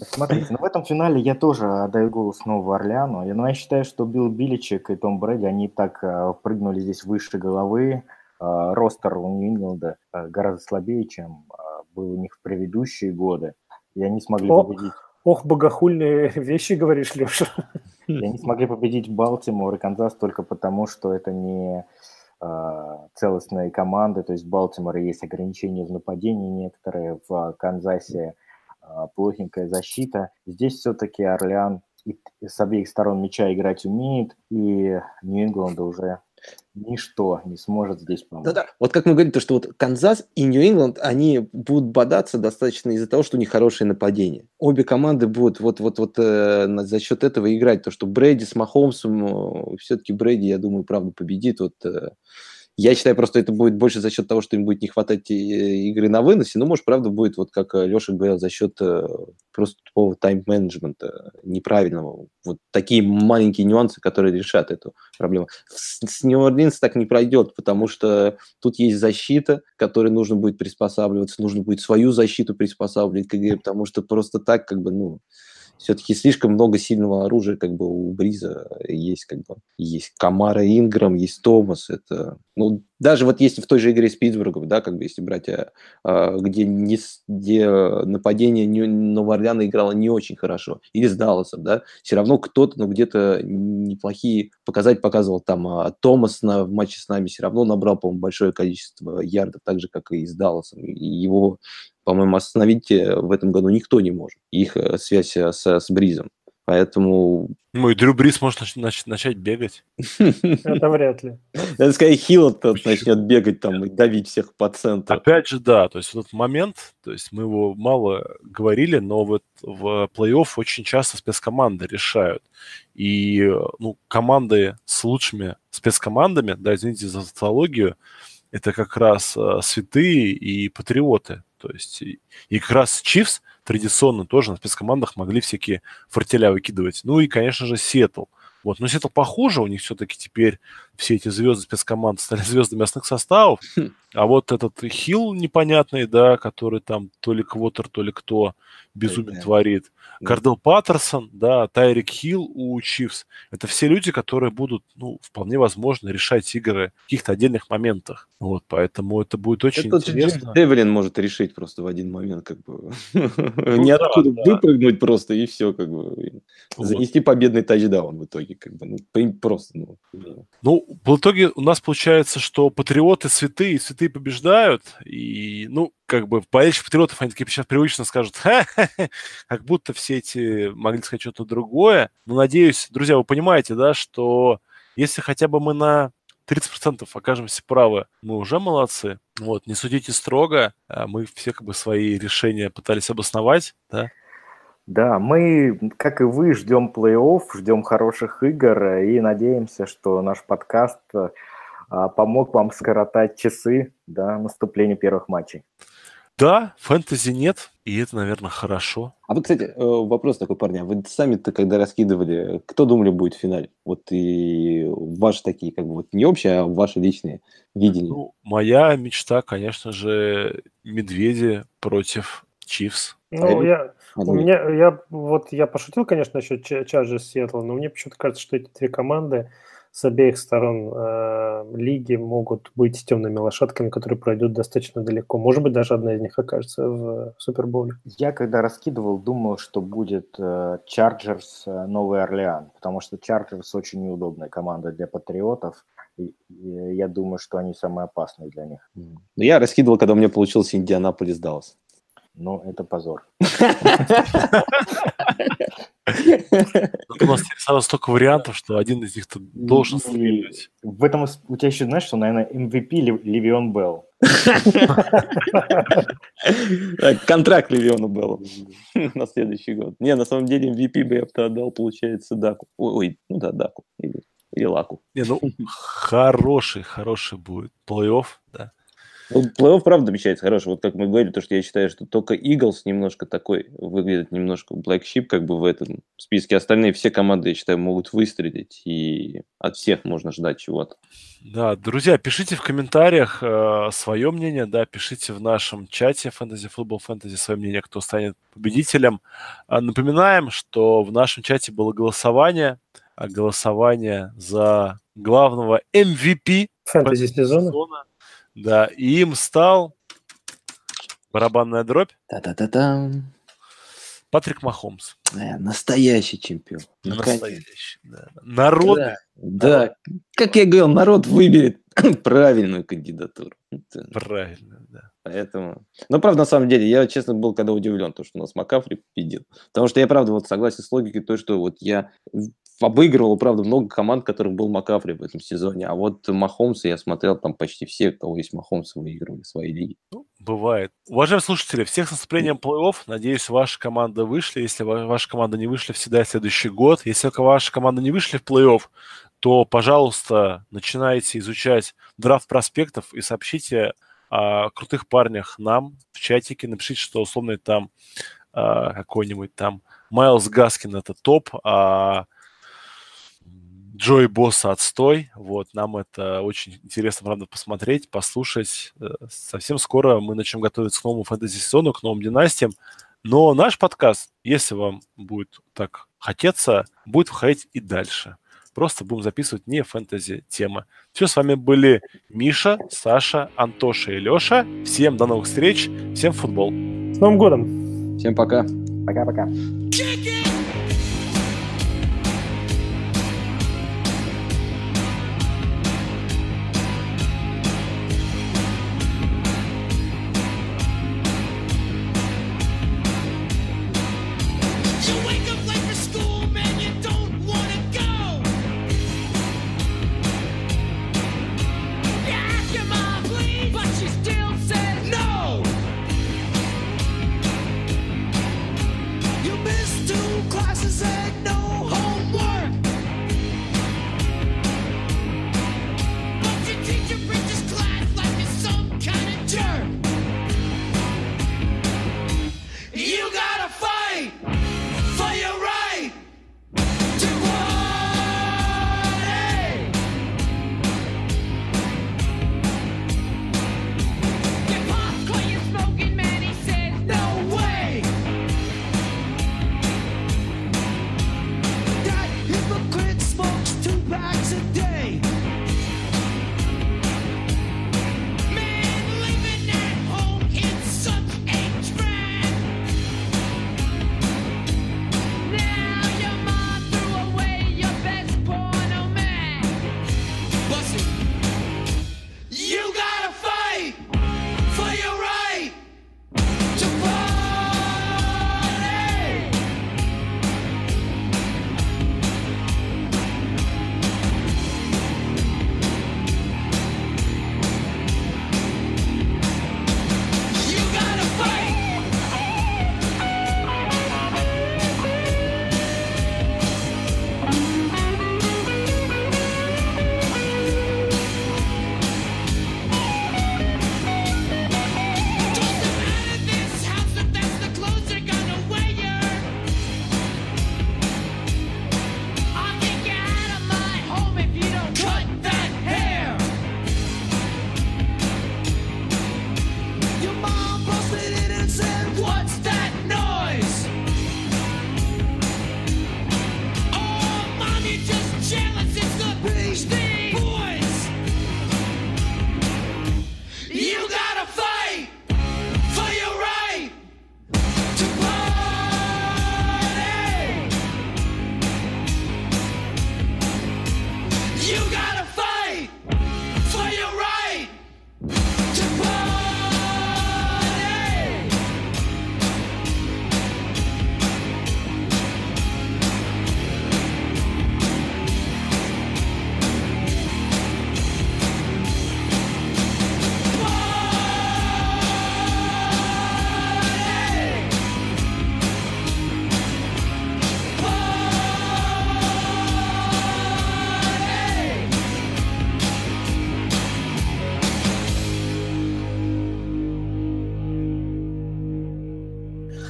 Смотрите, в этом финале я тоже отдаю голос Новому Орлеану, но я считаю, что Билл Беличик и Том Брэди, они так прыгнули здесь выше головы, ростер у Нью-Ингланда гораздо слабее, чем был у них в предыдущие годы, и они смогли победить... Ох, богохульные вещи говоришь, Леша. И они смогли победить Балтимор и Канзас только потому, что это не целостной команды, то есть в Балтиморе есть ограничения в нападении некоторые, в Канзасе плохенькая защита. Здесь все-таки Орлеан с обеих сторон мяча играть умеет, и Нью-Ингланд уже ничто не сможет здесь помочь. Да-да. Вот как мы говорили, то, что вот Канзас и Нью-Ингланд, они будут бодаться достаточно из-за того, что у них хорошее нападение. Обе команды будут за счет этого играть. То, что Брэди с Махомсом, все-таки Брэди, я думаю, правда победит. Я считаю, просто это будет больше за счет того, что им будет не хватать игры на выносе, но, может, правда, будет, вот как Леша говорил, за счет просто тупого тайм-менеджмента неправильного. Вот такие маленькие нюансы, которые решат эту проблему. С Нью-Орлинс так не пройдет, потому что тут есть защита, к которой нужно будет приспосабливаться, нужно будет свою защиту приспосабливать к игре, потому что просто так, все-таки слишком много сильного оружия, у Бриза есть, есть Камара Инграм, есть Томас, даже если в той же игре с Питтсбургом, если брать, где нападение Нового Орлеана играло не очень хорошо, или с Далласом, все равно кто-то, где-то неплохие показатели показывал, Томас в матче с нами все равно набрал, по-моему, большое количество ярдов, так же, как и с Далласом, и его... По-моему, остановить в этом году никто не может. Их связь с Бризом. Поэтому... и Дрю Брис может начать бегать. Это вряд ли. Это, скорее, Хилтон начнет бегать и давить всех по центру. Опять же, да, то есть этот момент, то есть мы его мало говорили, но вот в плей-офф очень часто спецкоманды решают. И команды с лучшими спецкомандами, извините за социологию, это как раз святые и патриоты. То есть и как раз Чивс традиционно тоже на спецкомандах могли всякие фортеля выкидывать. И, конечно же, Сиэтл. Но Сиэтл похуже, у них все-таки теперь все эти звезды спецкоманд стали звездами основных составов. А вот этот Хилл непонятный, который то ли Квотер, то ли кто безумие творит. Кордел Паттерсон, Тайрик Хилл у Чивс. Это все люди, которые будут, вполне возможно, решать игры в каких-то отдельных моментах. Поэтому это будет очень интересно. Девлин может решить просто в один момент, ниоткуда выпрыгнуть просто, и все, занести победный тачдаун в итоге, просто, в итоге у нас получается, что патриоты святые, и святые побеждают, и, болельщики патриотов, они такие сейчас привычно скажут, как будто все эти могли сказать что-то другое. Но, надеюсь, друзья, вы понимаете, что если хотя бы мы на 30% окажемся правы, мы уже молодцы. Не судите строго, мы все свои решения пытались обосновать, Да, мы, как и вы, ждем плей-офф, ждем хороших игр и надеемся, что наш подкаст помог вам скоротать часы до наступления первых матчей. Да, фэнтези нет, и это, наверное, хорошо. А кстати, вопрос такой, парни. Вы сами-то, когда раскидывали, кто думали будет в финале? И ваши такие, не общие, а ваши личные видения. Моя мечта, конечно же, Медведи против Чивс. Я пошутил, конечно, насчет Чарджерс Сиэтла, но мне почему-то кажется, что эти две команды с обеих сторон лиги могут быть темными лошадками, которые пройдут достаточно далеко. Может быть, даже одна из них окажется в Супербоуле. Я когда раскидывал, думал, что будет Чарджерс Новый Орлеан, потому что Чарджерс очень неудобная команда для патриотов. И я думаю, что они самые опасные для них. Я раскидывал, когда у меня получился Индианаполис Даллас. Но это позор. У нас сразу столько вариантов, что один из них должен стрелять. В этом у тебя еще, знаешь, что, наверное, MVP Левион Белл. Контракт Левиона Белла на следующий год. Не, на самом деле MVP бы я отдал, получается, Даку. Даку или Лаку. Хороший будет плей-офф, да. Плей-офф, правда, обещается хороший. Как мы говорили, то, что я считаю, что только Eagles немножко такой выглядит, немножко black sheep, в этом списке. Остальные все команды, я считаю, могут выстрелить, и от всех можно ждать чего-то. Да, друзья, пишите в комментариях свое мнение, пишите в нашем чате Fantasy Football Fantasy свое мнение, кто станет победителем. Напоминаем, что в нашем чате было голосование за главного MVP Fantasy сезона. Да, и им стал барабанная дробь. Та-та-та-там. Патрик Махомс. Настоящий чемпион. Настоящий, да. Народ. Да. Как я говорил, народ выберет правильную кандидатуру. Правильно, да. Поэтому... Но, правда, на самом деле, я, честно, был когда удивлен, то, что у нас Макафри победил. Потому что я, правда, вот согласен с логикой той, что вот я обыгрывал, правда, много команд, которых был Макафри в этом сезоне. А вот Махомса я смотрел, там почти все, кого есть Махомса, выигрывали свои лиги. Ну, бывает. Уважаемые слушатели, всех с наступлением плей-офф. Надеюсь, ваша команда вышла. Если ваша команда не вышла, всегда следующий год. Если ваша команда не вышла в плей-офф, то, пожалуйста, начинайте изучать драфт проспектов и сообщите о крутых парнях нам в чатике. Напишите, что условно там какой-нибудь там Майлз Гаскин – это топ, а Джой Босса – отстой. Вот, нам это очень интересно, правда, посмотреть, послушать. Совсем скоро мы начнем готовиться к новому фэнтези-сезону, к новым династиям. Но наш подкаст, если вам будет так хотеться, будет выходить и дальше. Просто будем записывать не фэнтези-темы. Все, с вами были Миша, Саша, Антоша и Леша. Всем до новых встреч. Всем футбол. С Новым годом. Всем пока. Пока-пока.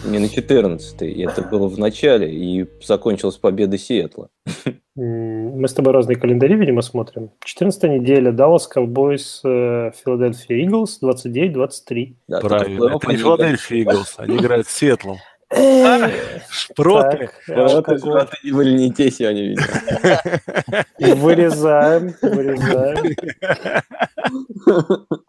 Не на 14-й, это было в начале, и закончилась победа Сиэтла. Мы с тобой разные календари, видимо, смотрим. 14-я неделя, Даллас Cowboys, Филадельфия Иглс, 29-23. Да, правильно, это не Филадельфия Иглс, они играют с Сиэтлом. Шпроты. Шпроты не были не те сегодня, видимо. Вырезаем.